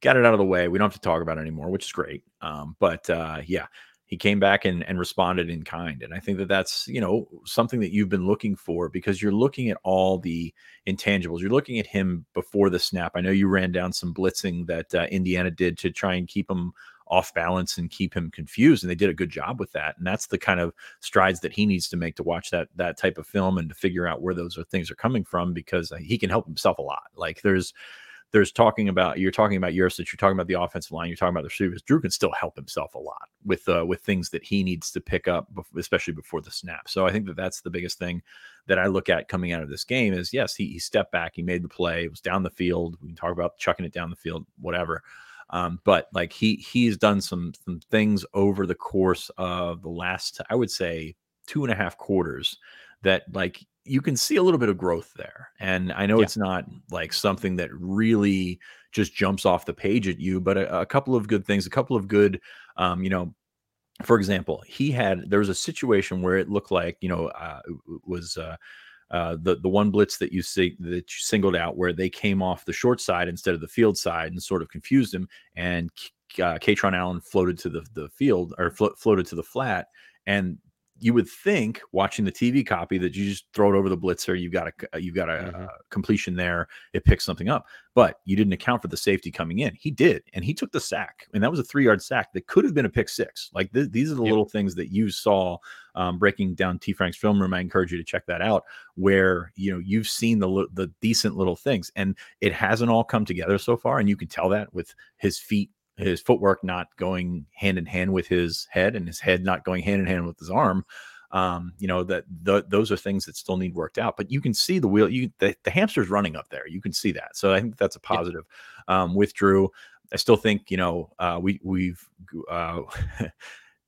got it out of the way. We don't have to talk about it anymore, which is great. Um, but uh, yeah, he came back and, and responded in kind. And I think that that's, you know, something that you've been looking for, because you're looking at all the intangibles. You're looking at him before the snap. I know you ran down some blitzing that uh, Indiana did to try and keep him off balance and keep him confused, and they did a good job with that. And that's the kind of strides that he needs to make, to watch that that type of film and to figure out where those things are coming from, because he can help himself a lot. Like there's there's talking about, you're talking about Yurcich, you're talking about the offensive line, you're talking about the receivers. Drew can still help himself a lot with uh, with things that he needs to pick up, especially before the snap. So I think that that's the biggest thing that I look at coming out of this game is, yes, he, he stepped back, he made the play, it was down the field. We can talk about chucking it down the field, whatever. Um, but like he, he's done some, some things over the course of the last, I would say two and a half quarters, that like you can see a little bit of growth there. And I know yeah. it's not like something that really just jumps off the page at you, but a, a couple of good things, a couple of good, um, you know, for example, he had, there was a situation where it looked like, you know, uh, it was, uh, Uh, the the one blitz that you see that you singled out, where they came off the short side instead of the field side and sort of confused him, and uh, Katron Allen floated to the the field or flo- floated to the flat, and you would think, watching the T V copy, that you just throw it over the blitzer, you've got a you've got a mm-hmm. uh, completion there, it picks something up, but you didn't account for the safety coming in. He did, and he took the sack, and that was a three yard sack that could have been a pick six. Like th- these are the yep. little things that you saw um, breaking down T. Frank's film room. I encourage you to check that out, where you know you've seen the lo- the decent little things, and it hasn't all come together so far, and you can tell that with his feet. His footwork not going hand in hand with his head, and his head not going hand in hand with his arm. Um, you know, that th- those are things that still need worked out, but you can see the wheel, you, the, the hamster's running up there. You can see that. So I think that's a positive um, with Drew. I still think, you know, uh, we, we've uh,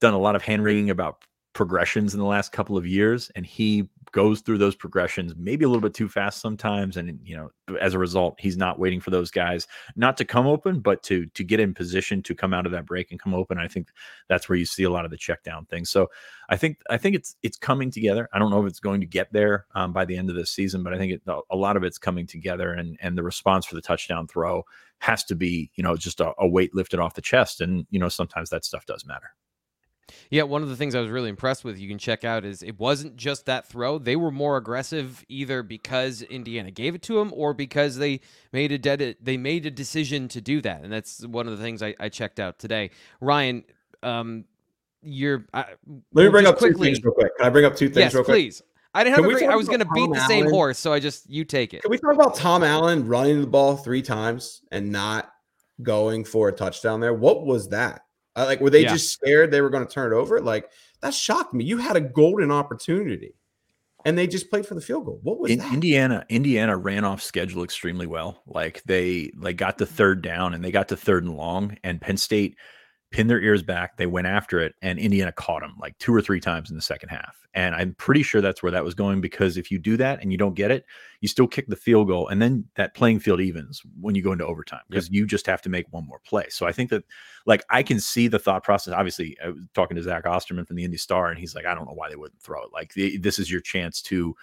done a lot of hand wringing about progressions in the last couple of years, and he goes through those progressions maybe a little bit too fast sometimes, and you know, as a result, he's not waiting for those guys not to come open, but to to get in position to come out of that break and come open. I think that's where you see a lot of the check down things. So I think I think it's it's coming together. I don't know if it's going to get there um, by the end of this season, but I think it, a lot of it's coming together, and and the response for the touchdown throw has to be, you know, just a, a weight lifted off the chest, and you know, sometimes that stuff does matter. Yeah, one of the things I was really impressed with, you can check out, is it wasn't just that throw. They were more aggressive either because Indiana gave it to them or because they made a dead, they made a decision to do that. And that's one of the things I, I checked out today. Ryan, um, you're... I, Let me bring up quickly, two things real quick. Can I bring up two things yes, real quick? Yes, please. I didn't have. Bring, I was going to beat Tom the Allen? same horse, so I just... You take it. Can we talk about Tom Allen running the ball three times and not going for a touchdown there? What was that? Like, were they yeah. just scared they were going to turn it over? Like, that shocked me. You had a golden opportunity, and they just played for the field goal. What was In, that? Indiana, Indiana ran off schedule extremely well. Like, they like got to third down, and they got to third and long, and Penn State pinned their ears back. They went after it, and Indiana caught them like two or three times in the second half. And I'm pretty sure that's where that was going, because if you do that and you don't get it, you still kick the field goal, and then that playing field evens when you go into overtime, because yep. you just have to make one more play. So I think that, like, I can see the thought process. Obviously, I was talking to Zach Osterman from the Indy Star, and he's like, I don't know why they wouldn't throw it. Like, the, this is your chance to,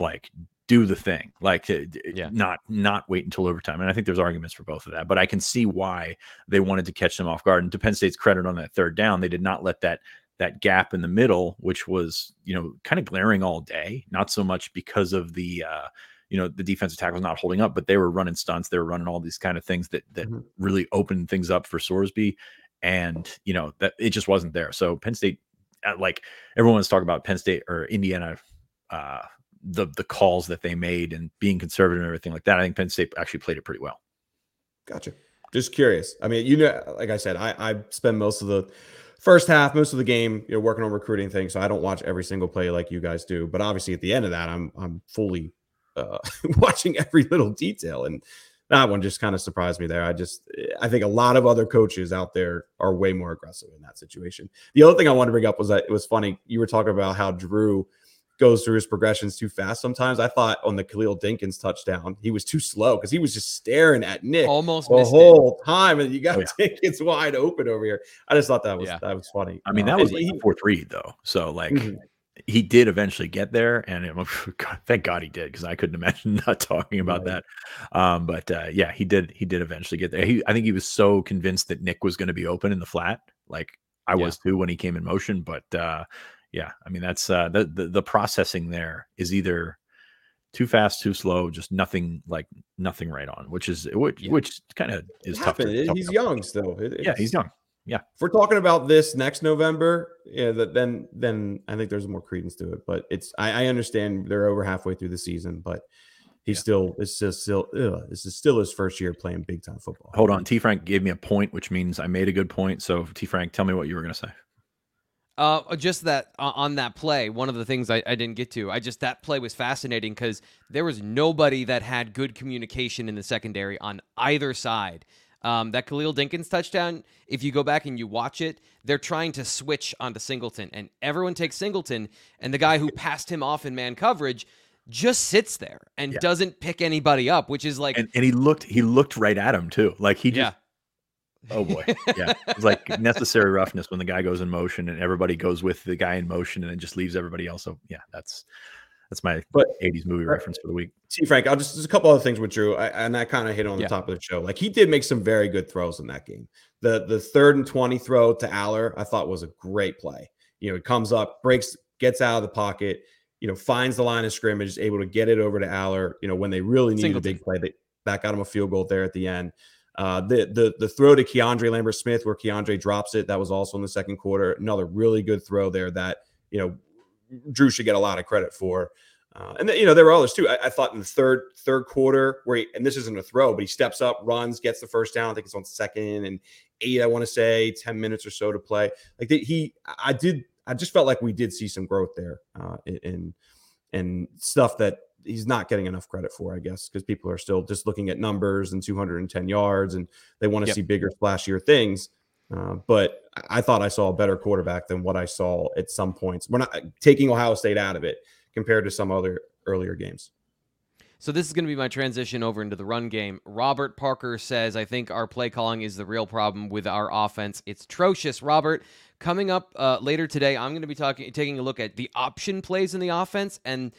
like, do the thing, like yeah. not not wait until overtime. And I think there's arguments for both of that, but I can see why they wanted to catch them off guard. And to Penn State's credit, on that third down, they did not let that that gap in the middle, which was, you know, kind of glaring all day, not so much because of the uh, you know, the defensive tackles not holding up, but they were running stunts, they were running all these kind of things that that mm-hmm. really opened things up for Sorsby, and you know, that it just wasn't there. So Penn State, like everyone's talking about Penn State or Indiana, uh, the the calls that they made and being conservative and everything like that. I think Penn State actually played it pretty well. Gotcha. Just curious. I mean, you know, like I said, I, I spend most of the first half, most of the game, you know, working on recruiting things. So I don't watch every single play like you guys do, but obviously at the end of that, I'm, I'm fully uh, watching every little detail. And that one just kind of surprised me there. I just, I think a lot of other coaches out there are way more aggressive in that situation. The other thing I wanted to bring up was that it was funny. You were talking about how Drew goes through his progressions too fast sometimes. I thought on the Khalil Dinkins touchdown, he was too slow because he was just staring at Nick almost the whole it. time, and you got oh, yeah. Dinkins wide open over here. I just thought that was yeah. that was funny. I mean, that uh, was like a fourth read though, so like mm-hmm. he did eventually get there, and it, God, thank God he did, because I couldn't imagine not talking about right. that. Um, but uh, yeah, he did. He did eventually get there. He, I think, he was so convinced that Nick was going to be open in the flat, like I yeah. was too when he came in motion, but. Uh, Yeah, I mean, that's uh, the, the the processing there is either too fast, too slow, just nothing like nothing right on, which is which, yeah. which kind of is tough. To he's tough young still. It, yeah, he's young. Yeah, if we're talking about this next November, yeah, that then then I think there's more credence to it. But it's I, I understand they're over halfway through the season, but he's yeah. still it's just still ugh, this is still his first year playing big time football. Hold on, T Frank gave me a point, which means I made a good point. So T Frank, tell me what you were going to say. Uh, just that uh, on that play, one of the things I, I didn't get to, I just, that play was fascinating because there was nobody that had good communication in the secondary on either side. Um, that Khalil Dinkins touchdown, if you go back and you watch it, they're trying to switch onto Singleton, and everyone takes Singleton, and the guy who passed him off in man coverage just sits there and yeah. doesn't pick anybody up, which is like, and, and he looked, he looked right at him too. Like he just, yeah. oh boy. Yeah. It's like necessary roughness when the guy goes in motion and everybody goes with the guy in motion and then just leaves everybody else. So yeah, that's, that's my but, eighties movie right. reference for the week. See, Frank, I'll just, there's a couple other things with Drew I, and I kind of hit on yeah. the top of the show. Like he did make some very good throws in that game. The, the third and twenty throw to Allar, I thought was a great play. You know, it comes up, breaks, gets out of the pocket, you know, finds the line of scrimmage, able to get it over to Allar, you know, when they really need a big play, they back out him a field goal there at the end. Uh, the the the throw to KeAndre Lambert-Smith where KeAndre drops it, that was also in the second quarter. Another really good throw there that, you know, Drew should get a lot of credit for. Uh, and, th- you know, there were others too. I, I thought in the third third quarter where, he, and this isn't a throw, but he steps up, runs, gets the first down. I think it's on second and eight, I want to say, ten minutes or so to play. Like they, he, I did, I just felt like we did see some growth there uh, in, in stuff that, he's not getting enough credit for, I guess, because people are still just looking at numbers and two hundred ten yards, and they want to yep. see bigger, flashier things. Uh, but I thought I saw a better quarterback than what I saw at some points. We're not taking Ohio State out of it compared to some other earlier games. So this is going to be my transition over into the run game. Robert Parker says, I think our play calling is the real problem with our offense. It's atrocious. Robert, coming up uh, later today, I'm going to be talking, taking a look at the option plays in the offense and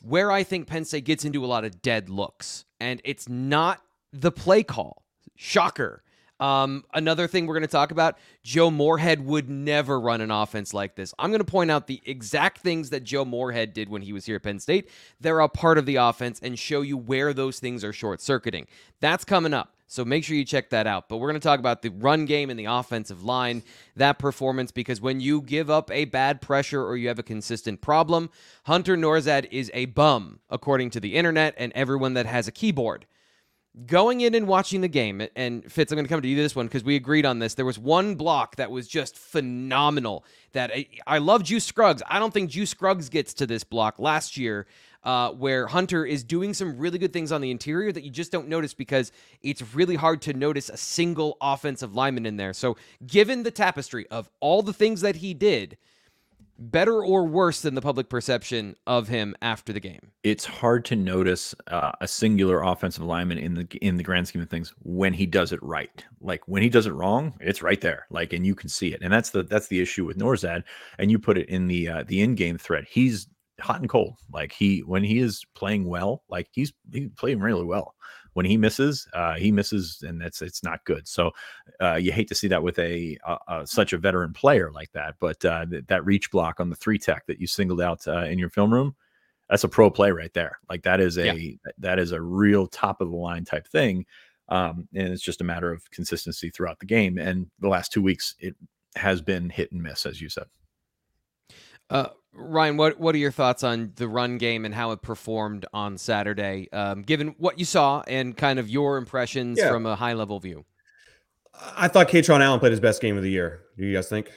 where I think Penn State gets into a lot of dead looks. And it's not the play call. Shocker. Um, another thing we're going to talk about, Joe Moorhead would never run an offense like this. I'm going to point out the exact things that Joe Moorhead did when he was here at Penn State. They're a part of the offense and show you where those things are short-circuiting. That's coming up, so make sure you check that out. But we're going to talk about the run game and the offensive line, that performance, because when you give up a bad pressure or you have a consistent problem, Hunter Norzad is a bum, according to the internet and everyone that has a keyboard. Going in and watching the game, and Fitz, I'm going to come to you this one because we agreed on this. There was one block that was just phenomenal. That I, I love Juice Scruggs. I don't think Juice Scruggs gets to this block last year uh, where Hunter is doing some really good things on the interior that you just don't notice because it's really hard to notice a single offensive lineman in there. So given the tapestry of all the things that he did, better or worse than the public perception of him after the game? It's hard to notice uh, a singular offensive lineman in the in the grand scheme of things when he does it right. Like when he does it wrong, it's right there. Like, and you can see it. And that's the that's the issue with Norzad. And you put it in the uh, the in game thread. He's hot and cold. Like he when he is playing well, like he's he's playing really well. When he misses, uh, he misses, and that's it's not good. So uh, you hate to see that with a uh, uh, such a veteran player like that. But uh, th- that reach block on the three tech that you singled out uh, in your film room, that's a pro play right there. Like that is a yeah. that is a real top of the line type thing, um, and it's just a matter of consistency throughout the game. And the last two weeks, it has been hit and miss, as you said. Uh, Ryan, what, what are your thoughts on the run game and how it performed on Saturday, um, given what you saw and kind of your impressions yeah. from a high-level view? I thought Katron Allen played his best game of the year. Do you guys think?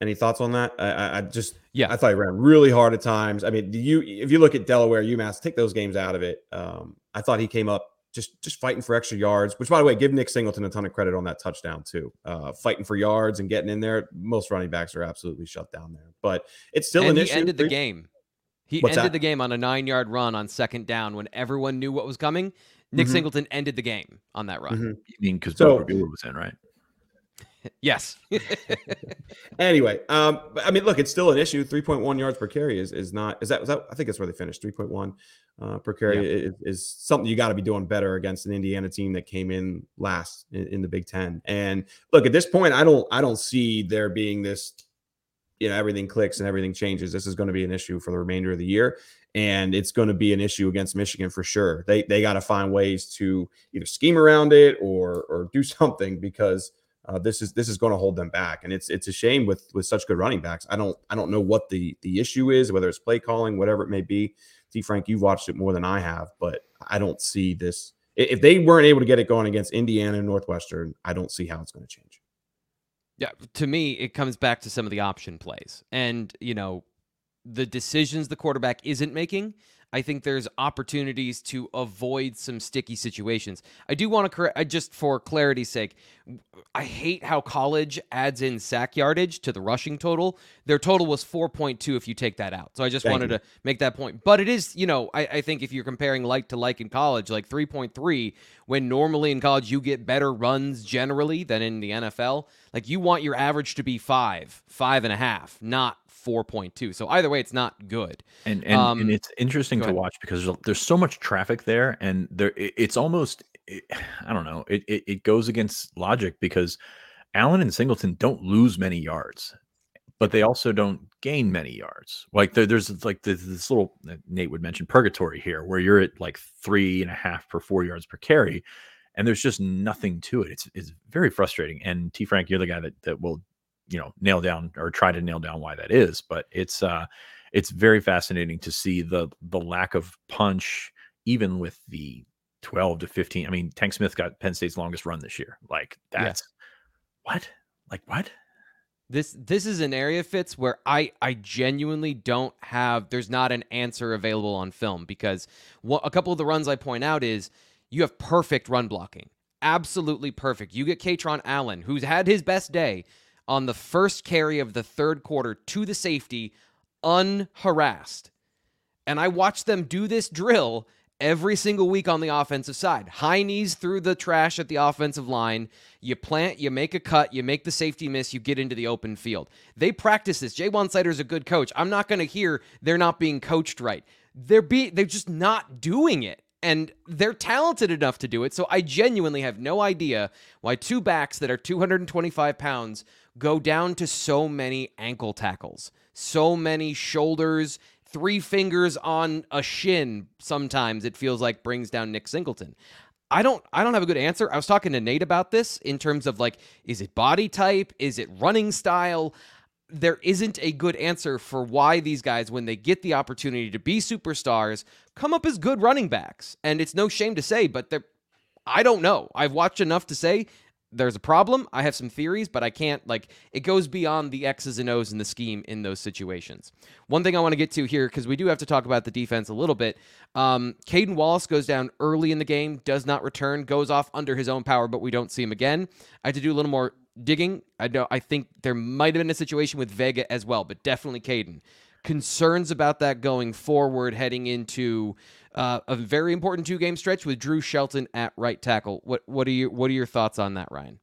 Any thoughts on that? I, I just yeah. – I thought he ran really hard at times. I mean, do you if you look at Delaware, UMass, take those games out of it. Um, I thought he came up just just fighting for extra yards, which, by the way, give Nick Singleton a ton of credit on that touchdown too. Uh, fighting for yards and getting in there. Most running backs are absolutely shut down there. But it's still and an he issue. He ended the game. He What's ended that? the game on a nine-yard run on second down when everyone knew what was coming. Nick mm-hmm. Singleton ended the game on that run. Mm-hmm. You mean because so, Bo Prabula was in, right? Yes. Anyway, um, I mean, look, it's still an issue. three point one yards per carry is is not – is that, is that? I think that's where they finished, three point one. Uh, per carry yeah. is, is something you got to be doing better against an Indiana team that came in last in, in the Big Ten. And look, at this point, I don't, I don't see there being this, you know, everything clicks and everything changes. This is going to be an issue for the remainder of the year, and it's going to be an issue against Michigan for sure. They, they got to find ways to either scheme around it or, or do something because uh, this is, this is going to hold them back. And it's, it's a shame with, with such good running backs. I don't, I don't know what the, the issue is, whether it's play calling, whatever it may be. Frank, you've watched it more than I have, but I don't see this. If they weren't able to get it going against Indiana and Northwestern, I don't see how it's going to change. Yeah, to me, it comes back to some of the option plays and, you know, the decisions the quarterback isn't making. I think there's opportunities to avoid some sticky situations. I do want to correct, I just for clarity's sake, I hate how college adds in sack yardage to the rushing total. Their total was four point two if you take that out. So I just Thank wanted you. to make that point. But it is, you know, I, I think if you're comparing like to like in college, like three point three, when normally in college you get better runs generally than in the N F L, like you want your average to be five, five and a half, not four point two. So either way, it's not good. And and, um, and it's interesting to watch because there's, there's so much traffic there, and there it, it's almost it, I don't know it, it it goes against logic because Allen and Singleton don't lose many yards, but they also don't gain many yards. Like there, there's like this, this little Nate would mention purgatory here, where you're at like three and a half per four yards per carry, and there's just nothing to it. It's it's very frustrating. And T. Frank, you're the guy that that will. you know, nail down or try to nail down why that is, but it's, uh, it's very fascinating to see the, the lack of punch, even with the twelve to fifteen. I mean, Tank Smith got Penn State's longest run this year. Like that's yeah. what, like what? This, this is an area, Fitz, where I, I genuinely don't have, there's not an answer available on film because what, a couple of the runs I point out is you have perfect run blocking. absolutely perfect. You get Katron Allen, who's had his best day on the first carry of the third quarter to the safety, unharassed. And I watched them do this drill every single week on the offensive side. High knees through the trash at the offensive line. You plant, you make a cut, you make the safety miss, you get into the open field. They practice this. Jaywan Slater's a good coach. I'm not going to hear they're not being coached right. They're be they're just not doing it. And they're talented enough to do it, so I genuinely have no idea why two backs that are two hundred twenty-five pounds go down to so many ankle tackles, so many shoulders, three fingers on a shin sometimes it feels like brings down Nick Singleton. I don't I don't have a good answer. I was talking to Nate about this in terms of, like, is it body type? Is it running style? There isn't a good answer for why these guys, when they get the opportunity to be superstars, come up as good running backs. And it's no shame to say, but they're, I don't know. I've watched enough to say there's a problem. I have some theories, but I can't, like, it goes beyond the X's and O's in the scheme in those situations. One thing I want to get to here, because we do have to talk about the defense a little bit. Um, Caden Wallace goes down early in the game, does not return, goes off under his own power, but we don't see him again. I had to do a little more digging. I know, I think there might have been a situation with Vega as well, but definitely Caden. Concerns about that going forward, heading into uh, a very important two-game stretch with Drew Shelton at right tackle. What what are you what are your thoughts on that, Ryan?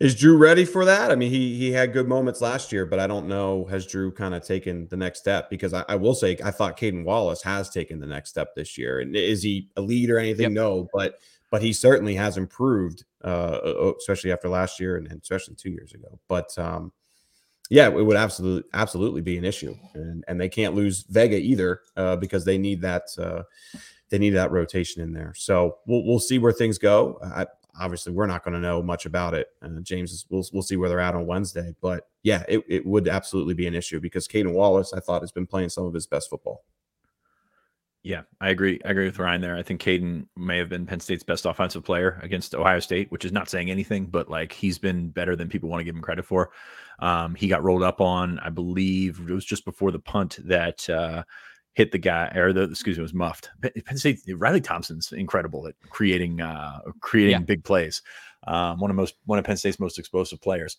Is Drew ready for that? I mean, he he had good moments last year, but I don't know, has Drew kind of taken the next step? Because I, I will say, I thought Caden Wallace has taken the next step this year. And is he a lead or anything? Yep. No, but but he certainly has improved. Uh, especially after last year and, and especially two years ago. But um, yeah, it would absolutely absolutely be an issue, and and they can't lose Vega either uh, because they need that uh, they need that rotation in there. So we'll we'll see where things go. I, obviously, we're not going to know much about it. Uh, James, is, we'll we'll see where they're at on Wednesday. But yeah, it it would absolutely be an issue because Caden Wallace, I thought, has been playing some of his best football. Yeah, I agree. I agree with Ryan there. I think Caden may have been Penn State's best offensive player against Ohio State, which is not saying anything, but like he's been better than people want to give him credit for. Um, he got rolled up on, I believe it was just before the punt that uh, hit the guy, or the excuse me, was muffed. Penn State, Riley Thompson's incredible at creating uh, creating yeah. big plays. Um, one of most one of Penn State's most explosive players.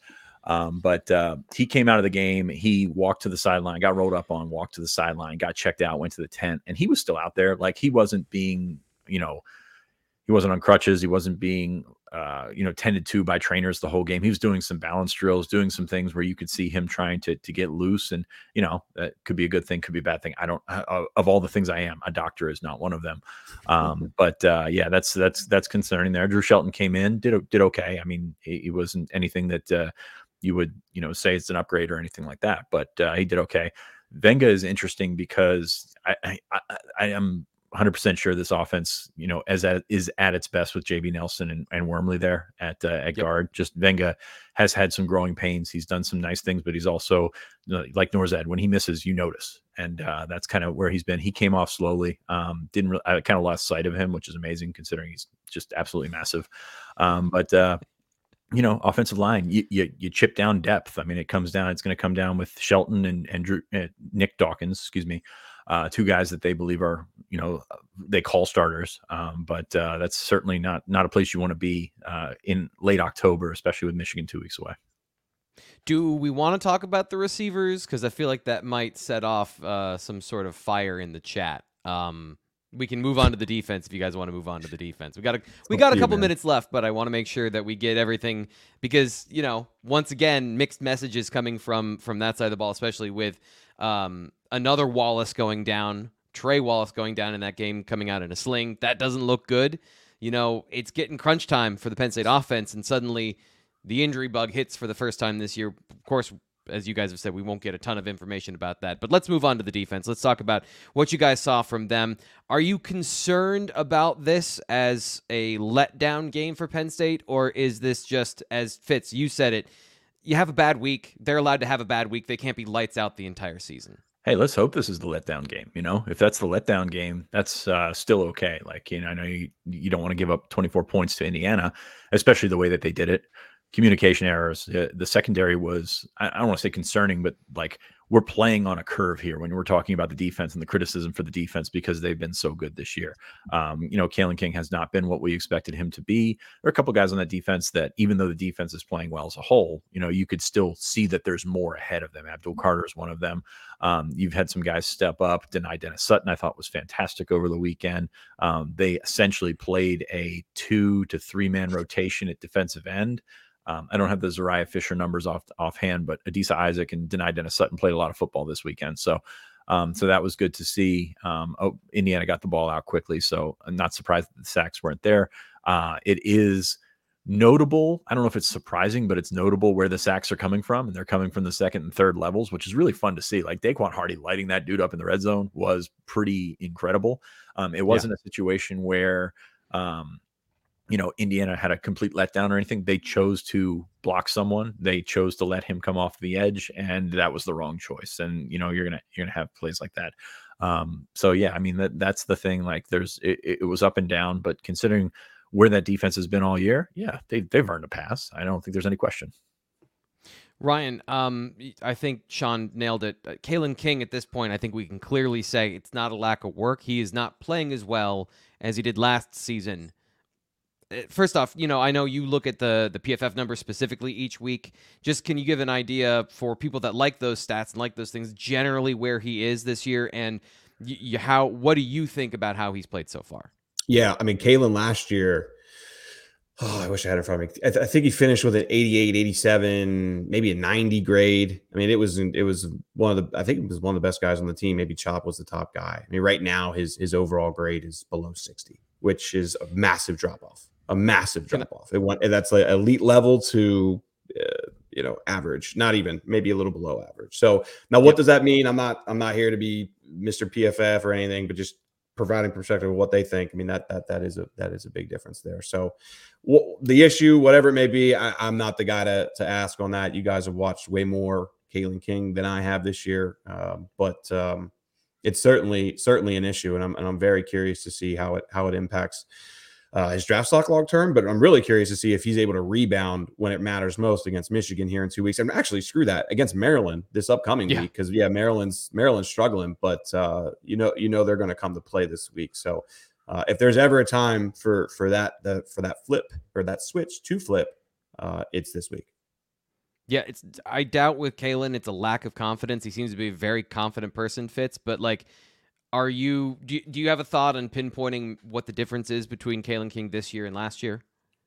Um, but uh, he came out of the game. He walked to the sideline, got rolled up on, walked to the sideline, got checked out, went to the tent, and he was still out there. Like he wasn't being, you know, he wasn't on crutches. He wasn't being, uh, you know, tended to by trainers the whole game. He was doing some balance drills, doing some things where you could see him trying to to get loose. And, you know, that could be a good thing, could be a bad thing. I don't, uh, of all the things I am, a doctor is not one of them. Um, but uh, yeah, that's, that's, that's concerning there. Drew Shelton came in, did, did okay. I mean, it wasn't anything that, uh, you would, you know, say it's an upgrade or anything like that, but uh, he did okay. Venga is interesting because I, I, I, I am one hundred percent sure this offense, you know, as at, is at its best with J B Nelson and, and Wormley there at uh, at yep. guard. Just Venga has had some growing pains. He's done some nice things, but he's also, you know, like Norzad, when he misses, you notice, and uh, that's kind of where he's been. He came off slowly. Um, didn't really, I kind of lost sight of him, which is amazing considering he's just absolutely massive. Um, but. Uh, You know, offensive line, you, you you chip down depth. I mean, it comes down. It's going to come down with Shelton and and Drew, uh, Nick Dawkins, excuse me, uh, two guys that they believe are, you know, they call starters. Um, but uh, that's certainly not not a place you want to be uh, in late October, especially with Michigan two weeks away. Do we want to talk about the receivers? Because I feel like that might set off uh, some sort of fire in the chat. Um, we can move on to the defense if you guys want to move on to the defense. We got a, we got a couple minutes left, but I want to make sure that we get everything because, you know, once again, mixed messages coming from from that side of the ball, especially with um, another Wallace going down, Trey Wallace going down in that game, coming out in a sling. That doesn't look good. You know, it's getting crunch time for the Penn State offense, and suddenly the injury bug hits for the first time this year. Of course, as you guys have said, we won't get a ton of information about that, but let's move on to the defense. Let's talk about what you guys saw from them. Are you concerned about this as a letdown game for Penn State, or is this just, as Fitz, you said it, you have a bad week. They're allowed to have a bad week. They can't be lights out the entire season. Hey, let's hope this is the letdown game. You know, if that's the letdown game, that's uh, still okay. Like, you know, I know you, you don't want to give up twenty-four points to Indiana, especially the way that they did it. Communication errors. The secondary was, I don't want to say concerning, but like we're playing on a curve here when we're talking about the defense and the criticism for the defense because they've been so good this year. Um, you know, Kalen King has not been what we expected him to be. There are a couple guys on that defense that even though the defense is playing well as a whole, you know, you could still see that there's more ahead of them. Abdul Carter is one of them. Um, you've had some guys step up. Deny Dennis Sutton, I thought was fantastic over the weekend. Um, they essentially played a two to three man rotation at defensive end. Um, I don't have the Zariah Fisher numbers off offhand, but Adisa Isaac and Deni Dennis Sutton played a lot of football this weekend. So, um, so that was good to see. Um, oh, Indiana got the ball out quickly, so I'm not surprised that the sacks weren't there. Uh, it is notable. I don't know if it's surprising, but it's notable where the sacks are coming from, and they're coming from the second and third levels, which is really fun to see. Like Daquan Hardy lighting that dude up in the red zone was pretty incredible. Um, it wasn't yeah. a situation where, um, you know, Indiana had a complete letdown or anything. They chose to block someone. They chose to let him come off the edge, and that was the wrong choice. And you know, you're gonna you're gonna have plays like that. Um, so yeah, I mean that that's the thing. Like, there's it, it was up and down, but considering where that defense has been all year, yeah, they they've earned a pass. I don't think there's any question. Ryan, um, I think Sean nailed it. Uh, Kalen King at this point, I think we can clearly say it's not a lack of work. He is not playing as well as he did last season. First off, you know, I know you look at the the P F F numbers specifically each week. Just can you give an idea for people that like those stats and like those things generally where he is this year, and y- y- how what do you think about how he's played so far? Yeah, I mean, Kalen last year, oh, I wish I had it in front of me. I, th- I think he finished with an eighty-eight, eighty-seven, maybe a ninety grade. I mean, it was it was one of the I think it was one of the best guys on the team. Maybe Chop was the top guy. I mean, right now his his overall grade is below sixty, which is a massive drop off. A massive drop off. It went, and that's like elite level to, uh, you know, average. Not even, maybe a little below average. So now, what yep. does that mean? I'm not. I'm not here to be Mister P F F or anything, but just providing perspective of what they think. I mean, that that that is a that is a big difference there. So wh- the issue, whatever it may be, I, I'm not the guy to to ask on that. You guys have watched way more Kalen King than I have this year, uh, but um, it's certainly certainly an issue, and I'm and I'm very curious to see how it how it impacts. Uh, his draft stock long term, but I'm really curious to see if he's able to rebound when it matters most against Michigan here in two weeks. And actually, screw that, against Maryland this upcoming yeah. week, because yeah, Maryland's Maryland's struggling, but uh, you know, you know they're going to come to play this week. So uh, if there's ever a time for for that the, for that flip or that switch to flip, uh, it's this week. Yeah, it's I doubt with Kalen it's a lack of confidence. He seems to be a very confident person, Fitz, but like. Are you do, you do you have a thought on pinpointing what the difference is between Kalen King this year and last year?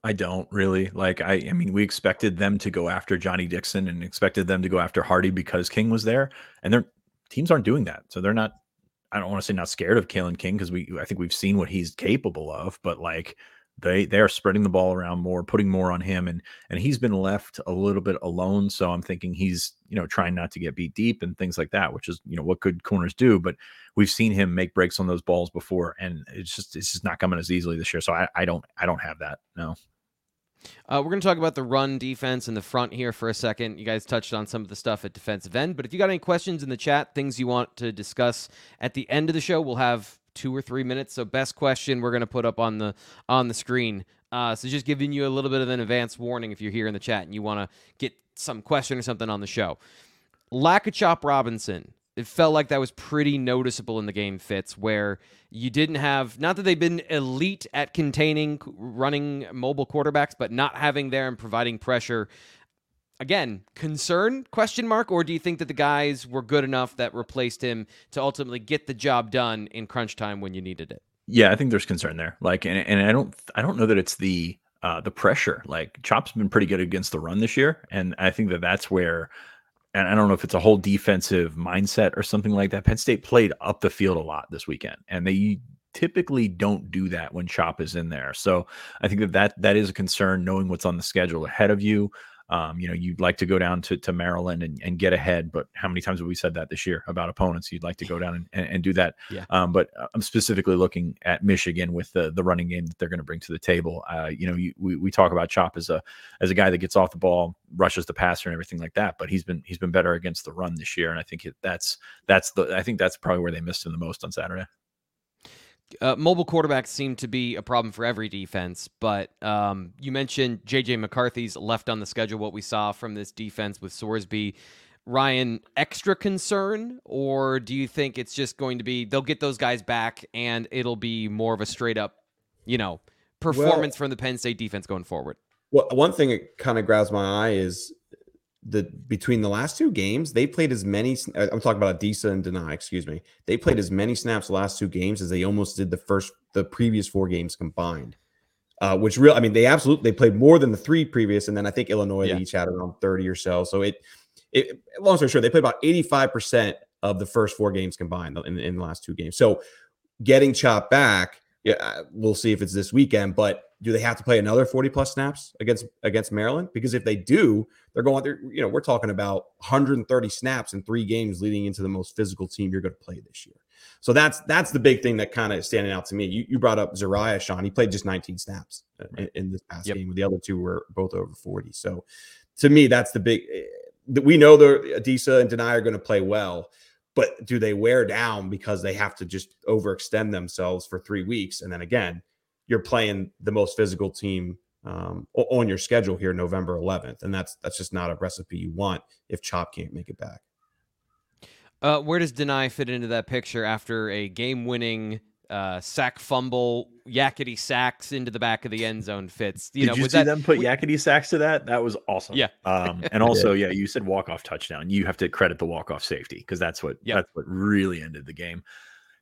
I don't really like I I mean we expected them to go after Johnny Dixon and expected them to go after Hardy because King was there, and their teams aren't doing that. So they're not I don't want to say not scared of Kalen King because we I think we've seen what he's capable of, but like they they are spreading the ball around more, putting more on him, and and he's been left a little bit alone. So I'm thinking he's, you know, trying not to get beat deep and things like that, which is, you know, what good corners do. But we've seen him make breaks on those balls before, and it's just it's just not coming as easily this year. So I, I don't I don't have that. No. Uh, we're going to talk about the run defense and the front here for a second. You guys touched on some of the stuff at defensive end, but if you got any questions in the chat, things you want to discuss at the end of the show, we'll have two or three minutes. So best question we're going to put up on the on the screen. Uh, so just giving you a little bit of an advance warning if you're here in the chat and you want to get some question or something on the show. Lack of Chop Robinson. It felt like that was pretty noticeable in the game, Fitz, where you didn't have, not that they've been elite at containing running mobile quarterbacks, but not having there and providing pressure. Again, concern, question mark, or do you think that the guys were good enough that replaced him to ultimately get the job done in crunch time when you needed it? Yeah, I think there's concern there. Like, and, and I don't, I don't know that it's the, uh, the pressure. Like, Chop's been pretty good against the run this year, and I think that that's where. And I don't know if it's a whole defensive mindset or something like that. Penn State played up the field a lot this weekend, and they typically don't do that when Chop is in there. So I think that that, that is a concern, knowing what's on the schedule ahead of you. Um, you know, you'd like to go down to, to Maryland and, and get ahead, but how many times have we said that this year about opponents? You'd like to go down and, and, and do that. Yeah. Um, but I'm specifically looking at Michigan with the, the running game that they're going to bring to the table. Uh, you know, you, we, we talk about Chop as a, as a guy that gets off the ball, rushes the passer and everything like that, but he's been, he's been better against the run this year. And I think that's, that's the, I think that's probably where they missed him the most on Saturday. Uh, mobile quarterbacks seem to be a problem for every defense, but um, you mentioned J J McCarthy's left on the schedule, what we saw from this defense with Soresby. Ryan extra concern, or do you think it's just going to be they'll get those guys back and it'll be more of a straight up, you know, performance well, from the Penn State defense going forward? Well, one thing that kind of grabs my eye is the between the last two games, they played as many. I'm talking about Adisa and Denai, excuse me. They played as many snaps the last two games as they almost did the first the previous four games combined. Uh, which real, I mean, they absolutely they played more than the three previous, and then I think Illinois yeah. they each had around thirty or so. So it. It, long story short, they played about eighty-five percent of the first four games combined in, in the last two games. So getting Chop back, yeah, we'll see if it's this weekend, but do they have to play another forty plus snaps against, against Maryland? Because if they do, they're going through, you know, we're talking about one hundred thirty snaps in three games leading into the most physical team you're going to play this year. So that's, that's the big thing that kind of is standing out to me. You, you brought up Zariah, Sean, he played just nineteen snaps right. in, in this past yep. game, where the other two were both over forty. So to me, that's the big, we know the Adisa and Denai are going to play well, but do they wear down because they have to just overextend themselves for three weeks? And then again, you're playing the most physical team um, on your schedule here, November eleventh. And that's, that's just not a recipe you want if Chop can't make it back. Uh, where does Denai fit into that picture after a game winning uh, sack fumble, yakety sacks into the back of the end zone fits. You Did know, you see that, them put we, yakety sacks to that? That was awesome. Yeah. Um, and also, yeah, you said walk-off touchdown. You have to credit the walk-off safety because that's what yep. that's what really ended the game.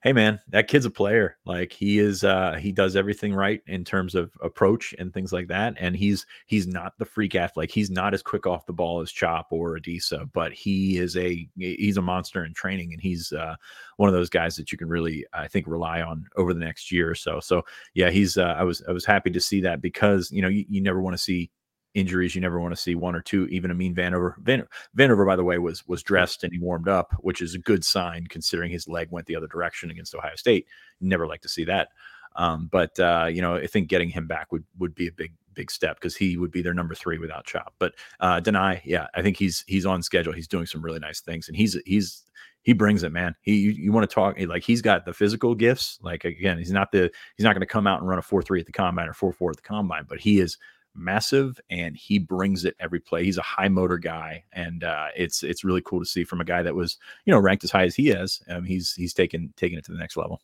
Hey, man, that kid's a player. Like he is, uh, he does everything right in terms of approach and things like that. And he's he's not the freak athlete. He's not as quick off the ball as Chop or Adisa, but he is a he's a monster in training, and he's uh, one of those guys that you can really, I think, rely on over the next year or so. So yeah, he's. Uh, I was I was happy to see that because you know you, you never want to see injuries. You never want to see one or two. Even Amin Vanover, Van, Vanover, by the way, was was dressed and he warmed up, which is a good sign considering his leg went the other direction against Ohio State. Never like to see that. Um, but uh, you know, I think getting him back would would be a big big step because he would be their number three without Chop. But uh, Denai, yeah, I think he's he's on schedule. He's doing some really nice things, and he's he's. He brings it, man. He you, you want to talk like he's got the physical gifts. Like again, he's not the he's not going to come out and run a four three at the combine or four four at the combine, but he is massive and he brings it every play. He's a high motor guy, and uh, it's it's really cool to see from a guy that was you know ranked as high as he is. Um, he's he's taken taking it to the next level.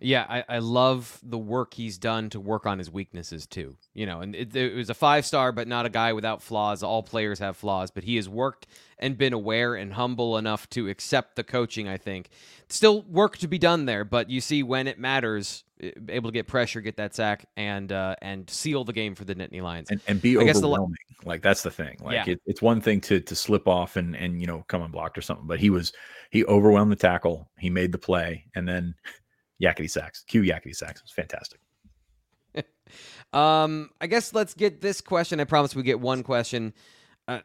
Yeah, I, I love the work he's done to work on his weaknesses too. You know, and it, it was a five star, but not a guy without flaws. All players have flaws, but he has worked and been aware and humble enough to accept the coaching, I think. Still work to be done there, but you see when it matters, able to get pressure, get that sack, and uh, and seal the game for the Nittany Lions. And, and be I overwhelming. Guess the, like, that's the thing. Like, yeah. it, it's one thing to to slip off and, and, you know, come unblocked or something, but he was, he overwhelmed the tackle, he made the play, and then yakety sacks. Cue yakety sacks. It was fantastic. um, I guess let's get this question. I promise we get one question. Uh,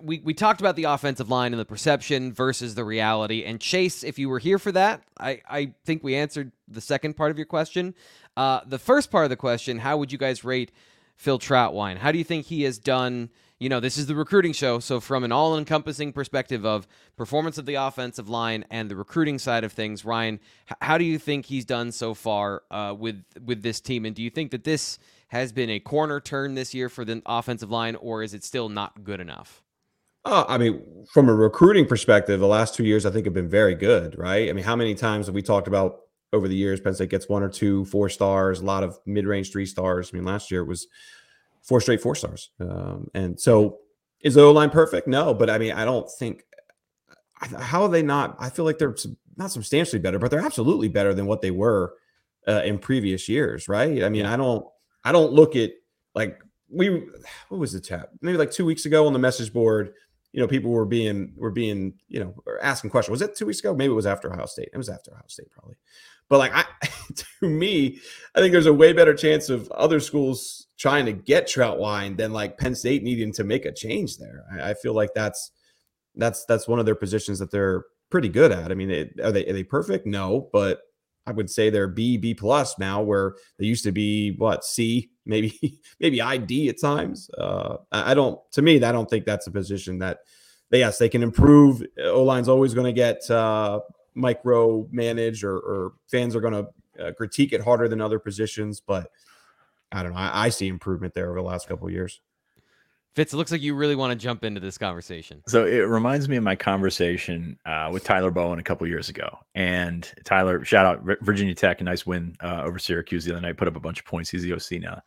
we we talked about the offensive line and the perception versus the reality. And Chase, if you were here for that, I, I think we answered the second part of your question. Uh, the first part of the question, how would you guys rate Phil Trautwein? How do you think he has done? You know, this is the recruiting show, so from an all-encompassing perspective of performance of the offensive line and the recruiting side of things, Ryan, h- how do you think he's done so far uh, with with this team? And do you think that this has been a corner turn this year for the offensive line, or is it still not good enough? Uh, I mean, from a recruiting perspective, the last two years I think have been very good, right? I mean, how many times have we talked about over the years Penn State gets one or two four stars, a lot of mid-range three stars? I mean, last year it was four straight four stars. Um, and so is the O-line perfect? No, but I mean, I don't think, how are they not? I feel like they're not substantially better, but they're absolutely better than what they were uh, in previous years. Right. I mean, I don't, I don't look at like we, what was the chat? Maybe like two weeks ago on the message board, you know, people were being, were being, you know, asking questions. Was it two weeks ago? Maybe it was after Ohio State. It was after Ohio State probably. But like, I, to me, I think there's a way better chance of other schools trying to get Trautwein than like Penn State needing to make a change there. I, I feel like that's, that's, that's one of their positions that they're pretty good at. I mean, it, are they, are they perfect? No, but I would say they're B, B plus now, where they used to be what C, maybe, maybe I D at times. Uh, I don't, to me, I don't think that's a position that they, yes, they can improve. O-line's always going to get, uh, micromanage or, or fans are going to uh, critique it harder than other positions, but I don't know. I, I see improvement there over the last couple of years. Fitz, it looks like you really want to jump into this conversation. So it reminds me of my conversation uh, with Tyler Bowen a couple years ago. And Tyler, shout out Virginia Tech, a nice win uh, over Syracuse the other night, put up a bunch of points. He's the O C now.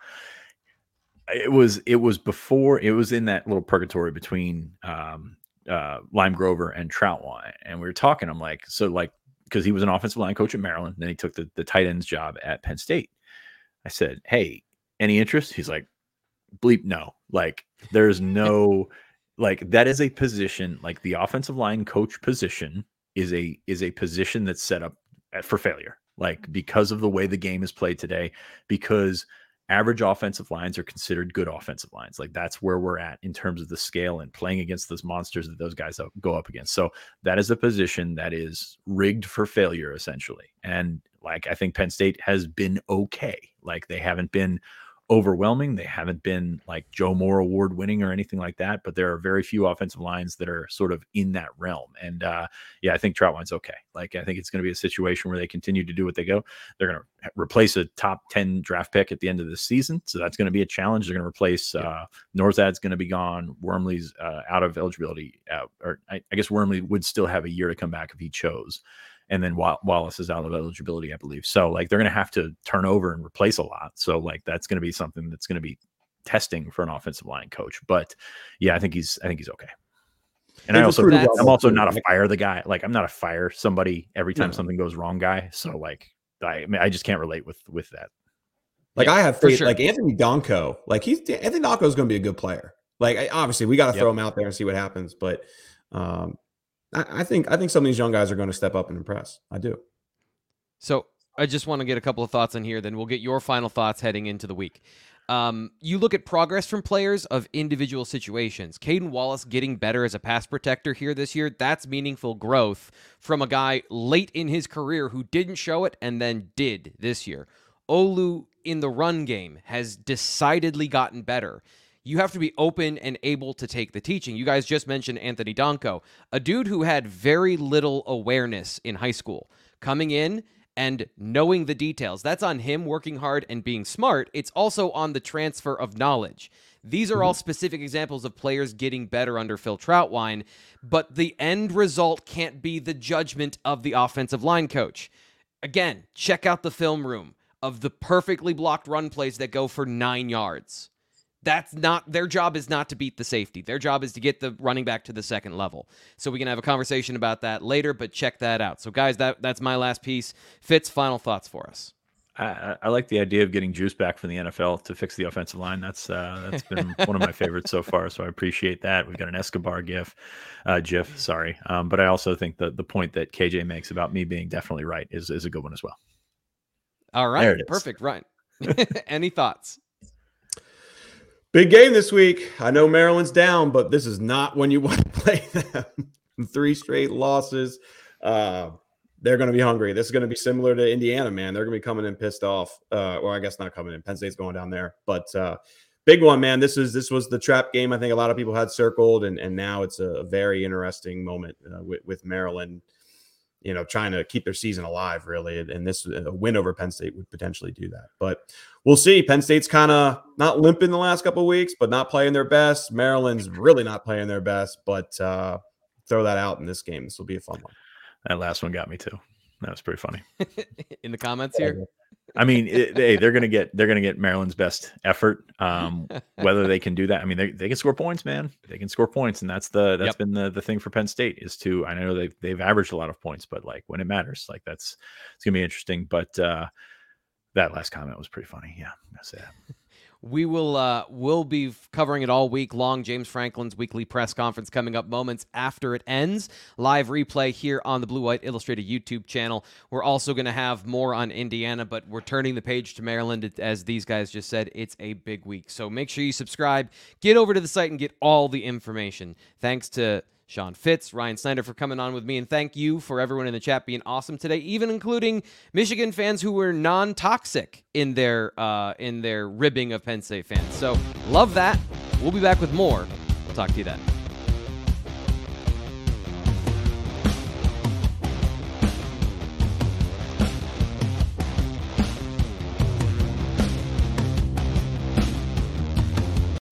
It was it was before, it was in that little purgatory between um, uh, Lime Grover and Troutwine. And we were talking, I'm like, so like, because he was an offensive line coach at Maryland. Then he took the, the tight ends job at Penn State. I said, hey, any interest? He's like, bleep no. Like there's no, like that is a position, like the offensive line coach position is a is a position that's set up for failure, like because of the way the game is played today, because average offensive lines are considered good offensive lines. Like that's where we're at in terms of the scale and playing against those monsters that those guys go up against. So that is a position that is rigged for failure essentially. And like I think Penn State has been okay. Like they haven't been overwhelming. They haven't been like Joe Moore award winning or anything like that, but there are very few offensive lines that are sort of in that realm. And uh, yeah, I think Troutwine's okay. Like, I think it's going to be a situation where they continue to do what they go. They're going to replace a top ten draft pick at the end of the season. So that's going to be a challenge. They're going to replace yeah. uh, Northad's going to be gone. Wormley's uh, out of eligibility. Uh, or I, I guess Wormley would still have a year to come back if he chose. And then Wallace is out of eligibility, I believe. So like they're going to have to turn over and replace a lot. So like that's going to be something that's going to be testing for an offensive line coach. But yeah, I think he's I think he's okay. And I also I'm also not a fire the guy. Like I'm not a fire somebody every time no. something goes wrong guy. So like I, I mean I just can't relate with with that. Like yeah, I have faith. Sure. Like Anthony Donko. Like he's Anthony Donko is going to be a good player. Like I, obviously we got to yep. throw him out there and see what happens. But um I think I think some of these young guys are going to step up and impress. I do. So I just want to get a couple of thoughts on here. Then we'll get your final thoughts heading into the week. Um, you look at progress from players of individual situations. Caden Wallace getting better as a pass protector here this year. That's meaningful growth from a guy late in his career who didn't show it and then did this year. Olu in the run game has decidedly gotten better. You have to be open and able to take the teaching. You guys just mentioned Anthony Donko, a dude who had very little awareness in high school, coming in and knowing the details. That's on him working hard and being smart. It's also on the transfer of knowledge. These are all specific examples of players getting better under Phil Troutwine, but the end result can't be the judgment of the offensive line coach. Again, check out the film room of the perfectly blocked run plays that go for nine yards. That's not their job is not to beat the safety. Their job is to get the running back to the second level. So we can have a conversation about that later, but check that out. So guys, that that's my last piece. Fitz, final thoughts for us. I, I like the idea of getting Juice back from the N F L to fix the offensive line. That's uh, that's been one of my favorites so far. So I appreciate that. We've got an Escobar gif, uh, GIF, sorry. Um, but I also think that the point that K J makes about me being definitely right is is a good one as well. All right, perfect, Ryan. Any thoughts? Big game this week. I know Maryland's down, but this is not when you want to play them. Three straight losses. Uh, they're going to be hungry. This is going to be similar to Indiana, man. They're going to be coming in pissed off. Uh, or I guess not coming in. Penn State's going down there. But uh, big one, man. This is this was the trap game I think a lot of people had circled, and, and now it's a very interesting moment uh, with, with Maryland, you know, trying to keep their season alive, really. And this a win over Penn State would potentially do that. But we'll see. Penn State's kind of not limping the last couple of weeks, but not playing their best. Maryland's really not playing their best, but uh, throw that out in this game. This will be a fun one. That last one got me too. That was pretty funny. In the comments here? I mean, it, hey, they're going to get they're going to get Maryland's best effort. Um, whether they can do that. I mean, they, they can score points, man. They can score points. And that's the that's yep. been the, the thing for Penn State is to I know they've, they've averaged a lot of points, but like when it matters, like that's it's going to be interesting. But uh, that last comment was pretty funny. Yeah, that's it. We will uh, we'll be covering it all week long. James Franklin's weekly press conference coming up moments after it ends. Live replay here on the Blue White Illustrated YouTube channel. We're also going to have more on Indiana, but we're turning the page to Maryland. As these guys just said, it's a big week. So make sure you subscribe. Get over to the site and get all the information. Thanks to Sean Fitz, Ryan Snyder for coming on with me, and thank you for everyone in the chat being awesome today, even including Michigan fans who were non-toxic in their uh, in their ribbing of Penn State fans. So love that. We'll be back with more. We'll talk to you then.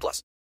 plus.